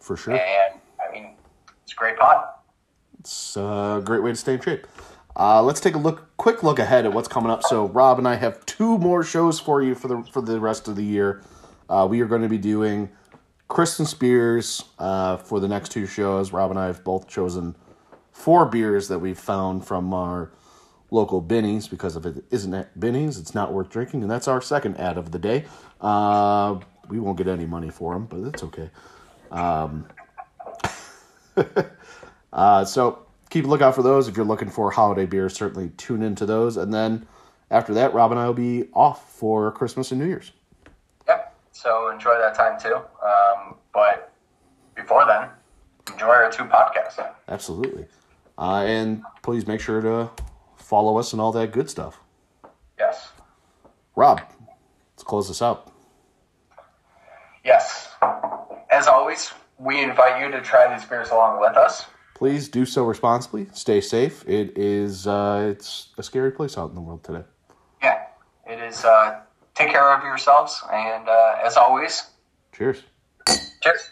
for sure. And, I mean, it's a great pot. It's a great way to stay in shape. Let's take a quick look ahead at what's coming up. So Rob and I have two more shows for you for the rest of the year. We are going to be doing Kristen Spears for the next two shows. Rob and I have both chosen 4 beers that we've found from our local Binnie's, because if it isn't at Binnie's, it's not worth drinking, and that's our second ad of the day. We won't get any money for them, but it's okay. So keep a lookout for those. If you're looking for holiday beers, certainly tune into those. And then after that, Rob and I will be off for Christmas and New Year's. Yep. So enjoy that time too. But before then, enjoy our 2 podcasts. Absolutely. And please make sure to follow us and all that good stuff. Yes. Rob, let's close this out. Yes. As always, we invite you to try these beers along with us. Please do so responsibly. Stay safe. It is it's a scary place out in the world today. Yeah, it is. Take care of yourselves, and as always, cheers. Cheers.